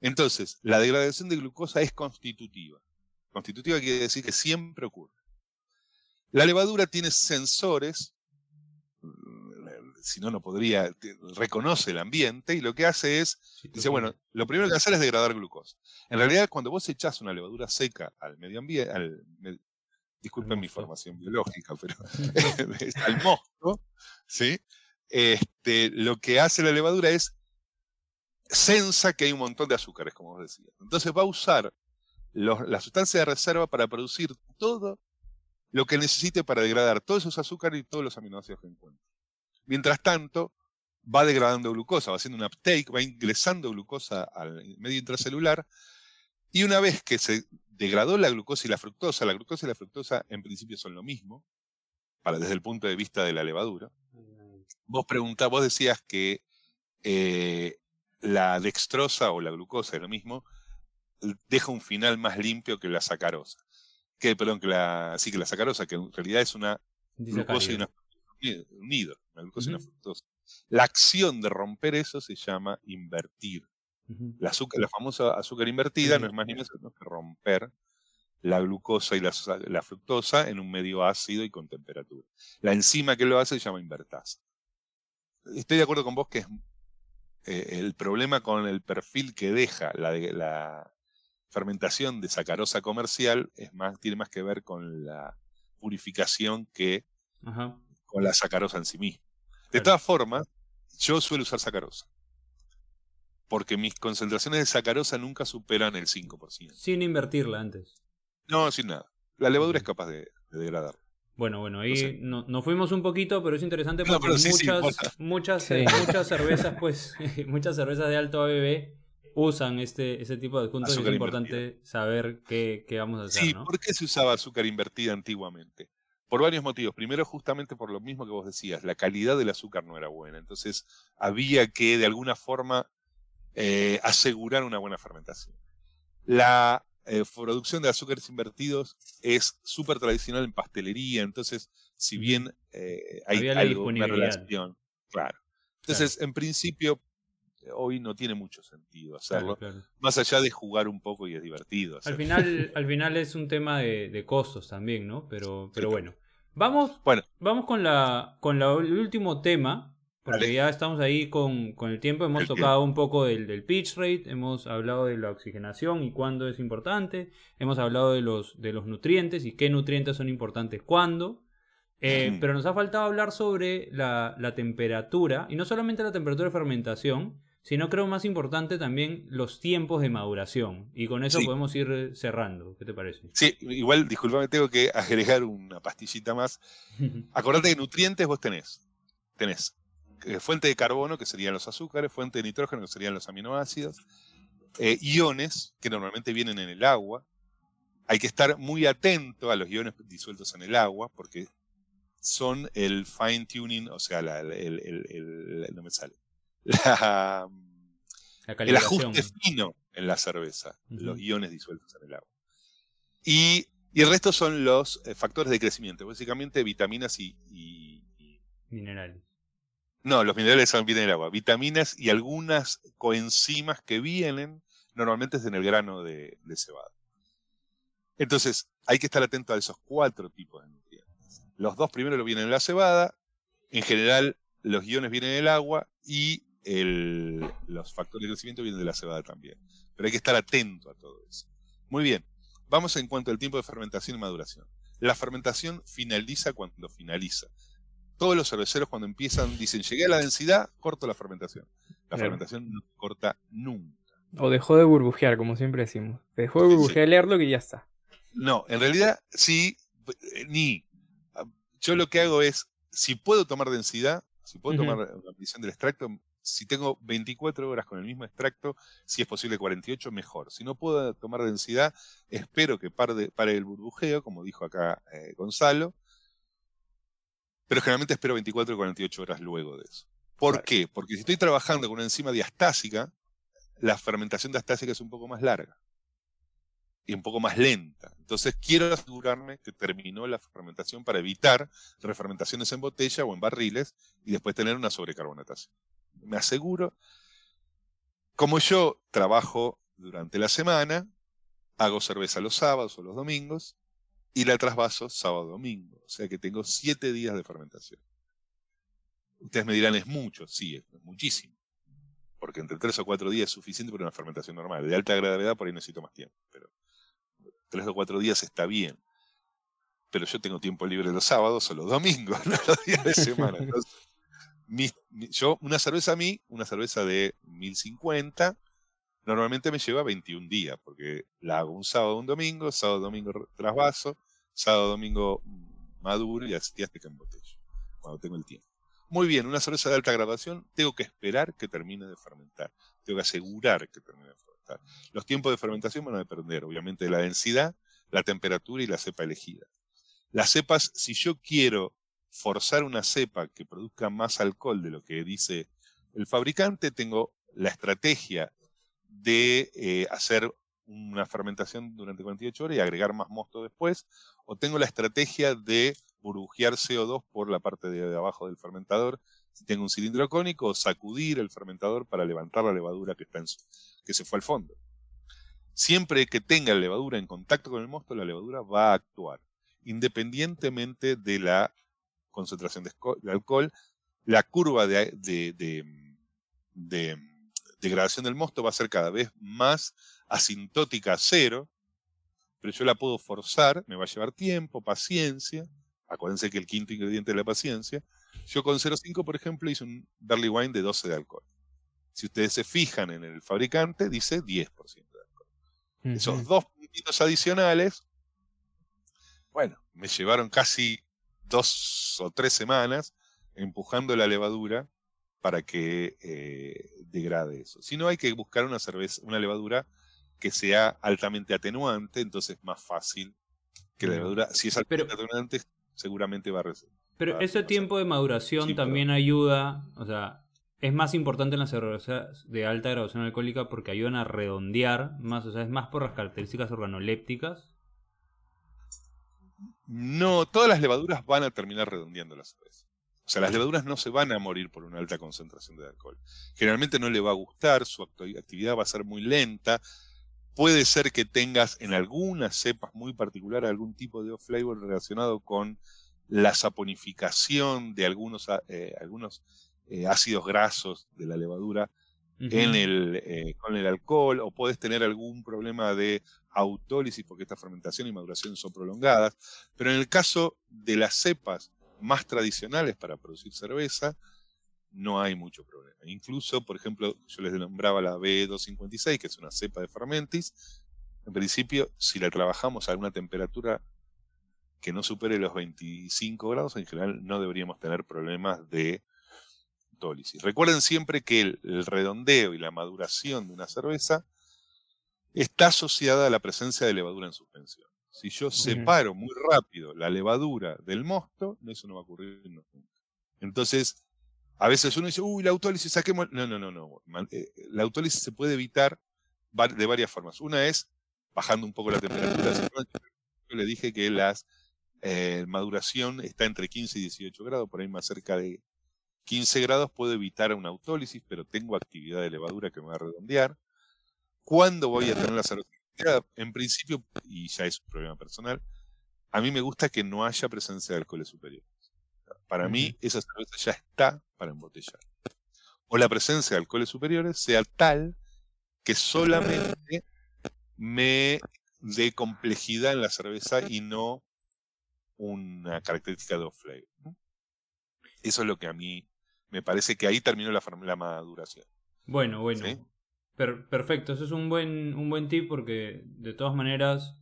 Entonces, la degradación de glucosa es constitutiva. Constitutiva quiere decir que siempre ocurre. La levadura tiene sensores, si no, no podría, reconoce el ambiente y lo que hace es, dice, bueno, lo primero que hacer es degradar glucosa. En realidad, cuando vos echás una levadura seca al medio ambiente, al, me, disculpen mi formación biológica, pero al mosto, ¿sí? Este, lo que hace la levadura es sensa que hay un montón de azúcares, como vos decías. Entonces va a usar los, la sustancia de reserva para producir todo lo que necesite para degradar todos esos azúcares y todos los aminoácidos que encuentre. Mientras tanto, va degradando glucosa, va haciendo un uptake, va ingresando glucosa al medio intracelular, y una vez que se degradó la glucosa y la fructosa, la glucosa y la fructosa en principio son lo mismo, para, desde el punto de vista de la levadura, vos preguntás, vos decías que eh, la dextrosa o la glucosa es lo mismo, deja un final más limpio que la sacarosa. Que, perdón, que la, sí, que la sacarosa, que en realidad es una glucosa y una unido, una glucosa uh-huh. y una fructosa. La acción de romper eso se llama invertir. Uh-huh. La, azúcar, la famosa azúcar invertida uh-huh. no es más ni menos que romper la glucosa y la, la fructosa en un medio ácido y con temperatura. La enzima que lo hace se llama invertasa. Estoy de acuerdo con vos que es eh, el problema con el perfil que deja la, la fermentación de sacarosa comercial es más, tiene más que ver con la purificación que Ajá. con la sacarosa en sí misma. De claro. todas formas, yo suelo usar sacarosa. Porque mis concentraciones de sacarosa nunca superan el cinco por ciento. Sin invertirla antes. No, sin nada. La levadura es capaz de, de degradarla. Bueno, bueno, ahí no sé. no, nos fuimos un poquito, pero es interesante porque no, sí, muchas, sí, muchas, sí. Eh, muchas cervezas, pues, muchas cervezas de alto A B V usan este, este tipo de adjuntos. Es importante invertida. saber qué, qué vamos a hacer. Sí, ¿no? ¿Por qué se usaba azúcar invertida antiguamente? Por varios motivos. Primero, justamente por lo mismo que vos decías, la calidad del azúcar no era buena. Entonces, había que, de alguna forma, eh, asegurar una buena fermentación. La Eh, producción de azúcares invertidos es súper tradicional en pastelería, entonces, si bien eh, hay algo, una relación, claro. Entonces, claro. en principio, hoy no tiene mucho sentido hacerlo, claro, claro. más allá de jugar un poco y es divertido. Hacerlo. Al final, al final es un tema de, de costos también, ¿no? Pero, pero sí, bueno. Vamos, bueno, vamos con la, con la, el último tema. Porque Dale. ya estamos ahí con, con el tiempo, hemos el tocado tiempo. un poco del, del pitch rate, hemos hablado de la oxigenación y cuándo es importante, hemos hablado de los, de los nutrientes y qué nutrientes son importantes cuándo, eh, mm. pero nos ha faltado hablar sobre la, la temperatura, y no solamente la temperatura de fermentación, sino creo más importante también los tiempos de maduración, y con eso sí. podemos ir cerrando, ¿qué te parece? Sí, igual, discúlpame, tengo que agregar una pastillita más. Acordate que nutrientes vos tenés, tenés. Fuente de carbono, que serían los azúcares, fuente de nitrógeno, que serían los aminoácidos, eh, iones, que normalmente vienen en el agua. Hay que estar muy atento a los iones disueltos en el agua, porque son el fine tuning, o sea, la, el, el, el, el, no me sale, la, la el ajuste fino en la cerveza, uh-huh. los iones disueltos en el agua. Y, y el resto son los factores de crecimiento, básicamente vitaminas y... y, y minerales. No, los minerales vienen del agua. Vitaminas y algunas coenzimas que vienen normalmente es en el grano de, de cebada. Entonces, hay que estar atento a esos cuatro tipos de nutrientes. Los dos primeros vienen en la cebada. En general, los iones vienen del agua y el, los factores de crecimiento vienen de la cebada también. Pero hay que estar atento a todo eso. Muy bien. Vamos en cuanto al tiempo de fermentación y maduración. La fermentación finaliza cuando finaliza. Todos los cerveceros cuando empiezan dicen, llegué a la densidad, corto la fermentación. La claro. fermentación no corta nunca. O dejó de burbujear, como siempre decimos. Dejó de burbujear, leerlo que ya está. No, en realidad sí, ni. Yo lo que hago es, si puedo tomar densidad, si puedo tomar uh-huh. la medición del extracto, si tengo veinticuatro horas con el mismo extracto, si es posible cuarenta y ocho, mejor. Si no puedo tomar densidad, espero que pare, pare el burbujeo, como dijo acá eh, Gonzalo. Pero generalmente espero veinticuatro o cuarenta y ocho horas luego de eso. ¿Por claro. qué? Porque si estoy trabajando con una enzima diastásica, la fermentación diastásica es un poco más larga y un poco más lenta. Entonces quiero asegurarme que terminó la fermentación para evitar refermentaciones en botella o en barriles y después tener una sobrecarbonatación. Me aseguro, como yo trabajo durante la semana, hago cerveza los sábados o los domingos, y la trasvaso sábado-domingo. O sea que tengo siete días de fermentación. Ustedes me dirán, ¿es mucho? Sí, es muchísimo. Porque entre tres o cuatro días es suficiente para una fermentación normal. De alta gravedad por ahí necesito más tiempo. Pero tres o cuatro días está bien. Pero yo tengo tiempo libre los sábados o los domingos, no los días de semana. Entonces, mi, mi, yo, una cerveza a mí, una cerveza de mil cincuenta... normalmente me lleva veintiún días, porque la hago un sábado, un domingo, sábado, domingo trasvaso, sábado, domingo maduro y así hasta que embotello, cuando tengo el tiempo. Muy bien, una cerveza de alta graduación, tengo que esperar que termine de fermentar. Tengo que asegurar que termine de fermentar. Los tiempos de fermentación van a depender, obviamente, de la densidad, la temperatura y la cepa elegida. Las cepas, si yo quiero forzar una cepa que produzca más alcohol de lo que dice el fabricante, tengo la estrategia de eh, hacer una fermentación durante cuarenta y ocho horas y agregar más mosto después, o tengo la estrategia de burbujear C O dos por la parte de abajo del fermentador, si tengo un cilindro cónico, o sacudir el fermentador para levantar la levadura que, está en su, que se fue al fondo. Siempre que tenga la levadura en contacto con el mosto, la levadura va a actuar, independientemente de la concentración de, de alcohol. La curva de, de, de, de, de degradación del mosto va a ser cada vez más asintótica a cero, pero yo la puedo forzar, me va a llevar tiempo, paciencia. Acuérdense que el quinto ingrediente es la paciencia. Yo con cero coma cinco, por ejemplo, hice un barley wine de doce de alcohol. Si ustedes se fijan en el fabricante, dice diez por ciento de alcohol. Uh-huh. Esos dos puntitos adicionales, bueno, me llevaron casi dos o tres semanas empujando la levadura para que eh, degrade eso. Si no, hay que buscar una cerveza, una levadura que sea altamente atenuante, entonces es más fácil que la levadura. Si es altamente pero, atenuante, seguramente va a recibir. Pero va a ese tiempo de maduración sí, también pero... ayuda, o sea, es más importante en las cervezas de alta graduación alcohólica porque ayudan a redondear más, o sea, es más por las características organolépticas. No, todas las levaduras van a terminar redondeando la cerveza. O sea, las levaduras no se van a morir por una alta concentración de alcohol. Generalmente no le va a gustar, su actividad va a ser muy lenta. Puede ser que tengas en algunas cepas muy particular algún tipo de off-flavor relacionado con la saponificación de algunos, eh, algunos eh, ácidos grasos de la levadura uh-huh. en el, eh, con el alcohol, o puedes tener algún problema de autólisis porque esta fermentación y maduración son prolongadas. Pero en el caso de las cepas más tradicionales para producir cerveza, no hay mucho problema. Incluso, por ejemplo, yo les nombraba la B doscientos cincuenta y seis, que es una cepa de Fermentis. En principio, si la trabajamos a una temperatura que no supere los veinticinco grados, en general no deberíamos tener problemas de autólisis. Recuerden siempre que el, el redondeo y la maduración de una cerveza está asociada a la presencia de levadura en suspensión. Si yo separo muy rápido la levadura del mosto, eso no va a ocurrir nunca. Entonces, a veces uno dice, uy, la autólisis, saquemos... No, no, no, no. La autólisis se puede evitar de varias formas. Una es bajando un poco la temperatura. Yo le dije que la eh, maduración está entre quince y dieciocho grados, por ahí más cerca de quince grados puedo evitar una autólisis, pero tengo actividad de levadura que me va a redondear. ¿Cuándo voy a tener la cerveza? En principio, y ya es un problema personal, a mí me gusta que no haya presencia de alcoholes superiores. Para uh-huh. mí, esa cerveza ya está para embotellar. O la presencia de alcoholes superiores sea tal que solamente me dé complejidad en la cerveza y no una característica de off-flavor, ¿no? Eso es lo que a mí me parece que ahí terminó la, la maduración. Bueno, bueno. ¿Sí? Per- perfecto, eso es un buen, un buen tip porque de todas maneras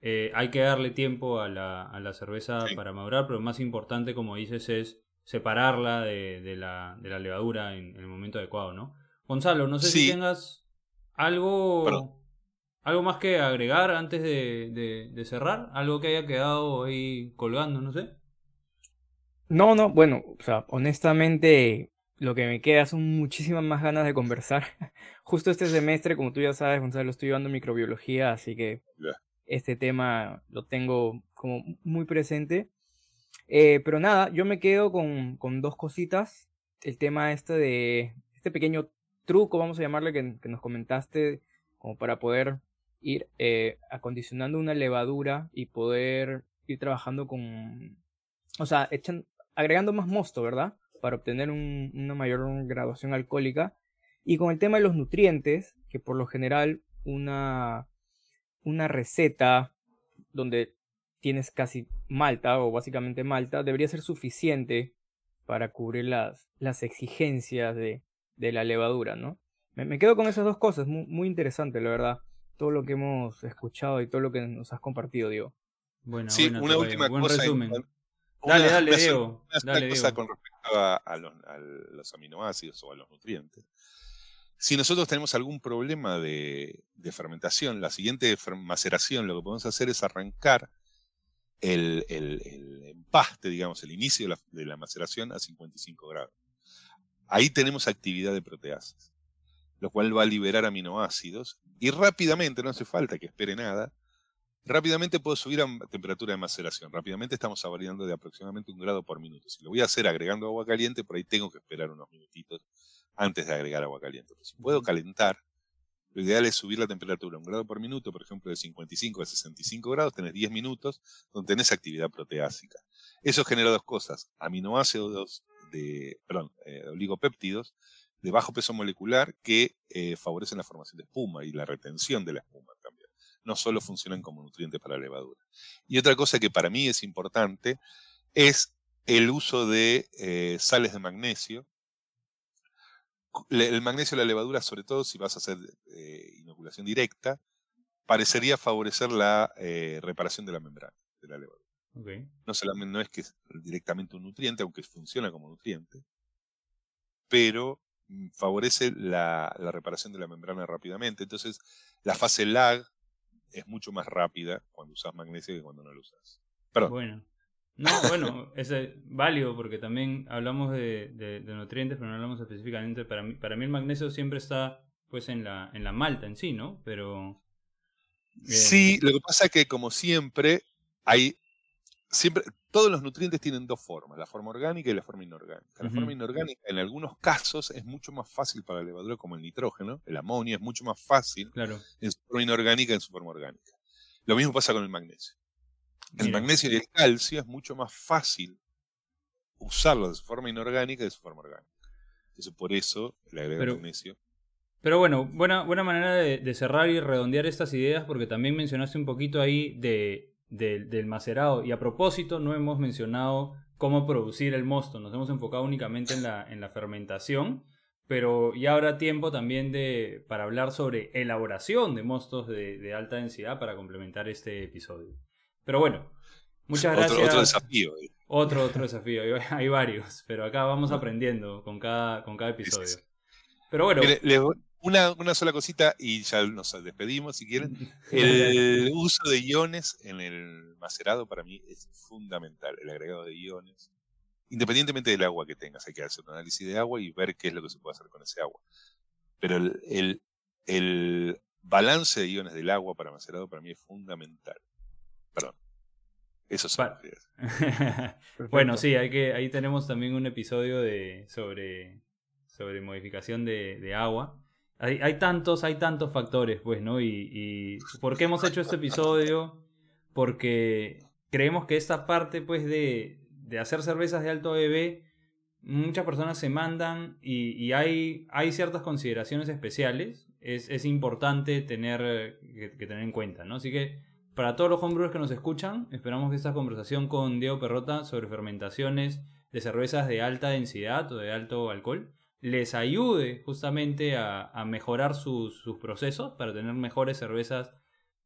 eh, hay que darle tiempo a la, a la cerveza sí. para madurar, pero lo más importante, como dices, es separarla de, de, la, de la levadura en, en el momento adecuado, ¿no? Gonzalo, no sé sí. si tengas algo, Perdón. algo más que agregar antes de, de, de cerrar, algo que haya quedado ahí colgando, no sé. No, no, bueno, o sea, honestamente... Lo que me queda son muchísimas más ganas de conversar. Justo este semestre, como tú ya sabes, Gonzalo, estoy llevando microbiología, así que yeah. este tema lo tengo como muy presente. Eh, pero nada, yo me quedo con, con dos cositas. El tema este de este pequeño truco, vamos a llamarle, que, que nos comentaste, como para poder ir eh, acondicionando una levadura y poder ir trabajando con... O sea, echan, agregando más mosto, ¿verdad? Para obtener un, una mayor graduación alcohólica. Y con el tema de los nutrientes, que por lo general una, una receta donde tienes casi malta o básicamente malta debería ser suficiente para cubrir las, las exigencias de, de la levadura, ¿no? Me, me quedo con esas dos cosas, muy, muy interesante, la verdad. Todo lo que hemos escuchado y todo lo que nos has compartido, Diego. Bueno, sí, buena, una última buen cosa. Resumen. En... Una, dale, dale, una, Diego. Una dale, cosa Diego. Con respecto a, a, los, a los aminoácidos o a los nutrientes. Si nosotros tenemos algún problema de, de fermentación, la siguiente maceración lo que podemos hacer es arrancar el, el, el empaste, digamos, el inicio de la, de la maceración a cincuenta y cinco grados. Ahí tenemos actividad de proteasas, lo cual va a liberar aminoácidos y rápidamente, no hace falta que espere nada, rápidamente puedo subir a temperatura de maceración. Rápidamente estamos variando de aproximadamente un grado por minuto. Si lo voy a hacer agregando agua caliente, por ahí tengo que esperar unos minutitos antes de agregar agua caliente. Pero si puedo calentar, lo ideal es subir la temperatura a un grado por minuto, por ejemplo de cincuenta y cinco a sesenta y cinco grados, tenés diez minutos donde tenés actividad proteásica. Eso genera dos cosas, aminoácidos de, perdón, eh, oligopéptidos de bajo peso molecular que eh, favorecen la formación de espuma y la retención de la espuma también. No solo funcionan como nutrientes para la levadura. Y otra cosa que para mí es importante es el uso de eh, sales de magnesio. El magnesio de la levadura, sobre todo si vas a hacer eh, inoculación directa, parecería favorecer la eh, reparación de la membrana de la levadura. Okay. No, solamente, no es que es directamente un nutriente, aunque funciona como nutriente, pero favorece la, la reparación de la membrana rápidamente. Entonces, la fase lag es mucho más rápida cuando usas magnesio que cuando no lo usas. Perdón. Bueno. No, bueno, es válido porque también hablamos de, de, de nutrientes, pero no hablamos específicamente. Para mí, para mí el magnesio siempre está pues en la, en la malta en sí, ¿no? Pero eh. Sí, lo que pasa es que como siempre, hay siempre todos los nutrientes tienen dos formas, la forma orgánica y la forma inorgánica. La uh-huh. forma inorgánica en algunos casos es mucho más fácil para la levadura, como el nitrógeno, el amonio, es mucho más fácil claro. en su forma inorgánica que en su forma orgánica. Lo mismo pasa con el magnesio. El Mira. magnesio y el calcio es mucho más fácil usarlo de su forma inorgánica que de su forma orgánica. Entonces por eso le agrego pero, magnesio. Pero bueno, buena, buena manera de, de cerrar y redondear estas ideas porque también mencionaste un poquito ahí de, de, del macerado. Y a propósito no hemos mencionado cómo producir el mosto. Nos hemos enfocado únicamente en la, en la fermentación. Pero ya habrá tiempo también de, para hablar sobre elaboración de mostos de, de alta densidad para complementar este episodio. Pero bueno, muchas gracias. Otro, otro desafío. Eh. Otro, otro desafío. Hay varios, pero acá vamos aprendiendo con cada, con cada episodio. Sí, sí. Pero bueno. Le, le, una, una sola cosita y ya nos despedimos, si quieren. El uso de iones en el macerado para mí es fundamental, el agregado de iones. Independientemente del agua que tengas, hay que hacer un análisis de agua y ver qué es lo que se puede hacer con ese agua. Pero el, el, el balance de iones del agua para macerado para mí es fundamental. Perdón. Eso son Bueno, sí, hay que, ahí tenemos también un episodio de sobre, sobre modificación de, de agua. Hay, hay tantos, hay tantos factores, pues, ¿no? Y, y ¿por qué hemos hecho este episodio? Porque creemos que esta parte, pues, de, de hacer cervezas de alto B B, muchas personas se mandan y, y hay, hay ciertas consideraciones especiales. Es, es importante tener que, que tener en cuenta, ¿no? Así que para todos los homebrewers que nos escuchan, esperamos que esta conversación con Diego Perrotta sobre fermentaciones de cervezas de alta densidad o de alto alcohol les ayude justamente a, a mejorar sus, sus procesos para tener mejores cervezas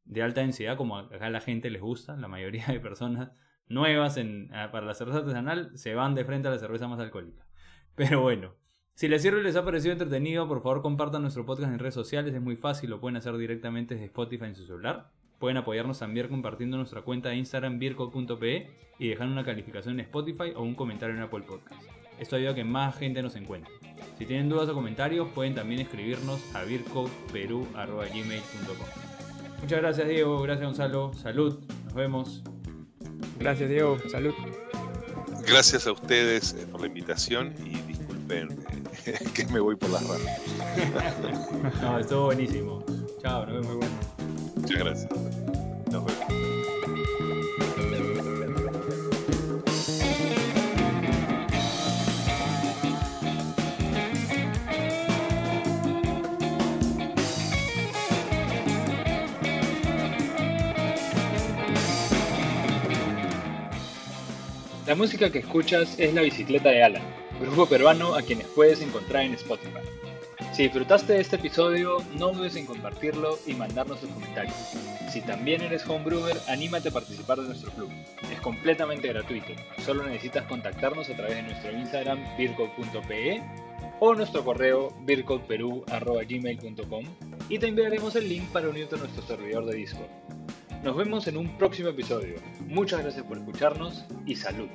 de alta densidad, como acá a la gente les gusta, la mayoría de personas nuevas en, para la cerveza artesanal se van de frente a la cerveza más alcohólica. Pero bueno, si les sirve y les ha parecido entretenido, por favor compartan nuestro podcast en redes sociales, es muy fácil, lo pueden hacer directamente desde Spotify en su celular. Pueden apoyarnos también compartiendo nuestra cuenta de Instagram beercode punto pe y dejar una calificación en Spotify o un comentario en Apple Podcast. Esto ayuda a que más gente nos encuentre. Si tienen dudas o comentarios pueden también escribirnos a beercodeperu arroba gmail punto com. Muchas gracias Diego, gracias Gonzalo, salud, nos vemos. Gracias Diego, salud. Gracias a ustedes por la invitación y disculpen que me voy por las ramas. No, estuvo buenísimo. Chao, nos vemos. Muchas gracias. Nos vemos. La música que escuchas es La Bicicleta de Alan, grupo peruano a quienes puedes encontrar en Spotify. Si disfrutaste de este episodio, no dudes en compartirlo y mandarnos tus comentarios. Si también eres homebrewer, anímate a participar de nuestro club. Es completamente gratuito. Solo necesitas contactarnos a través de nuestro Instagram beercode punto pe o nuestro correo beercodeperu arroba gmail punto com y te enviaremos el link para unirte a nuestro servidor de Discord. Nos vemos en un próximo episodio. Muchas gracias por escucharnos y salud.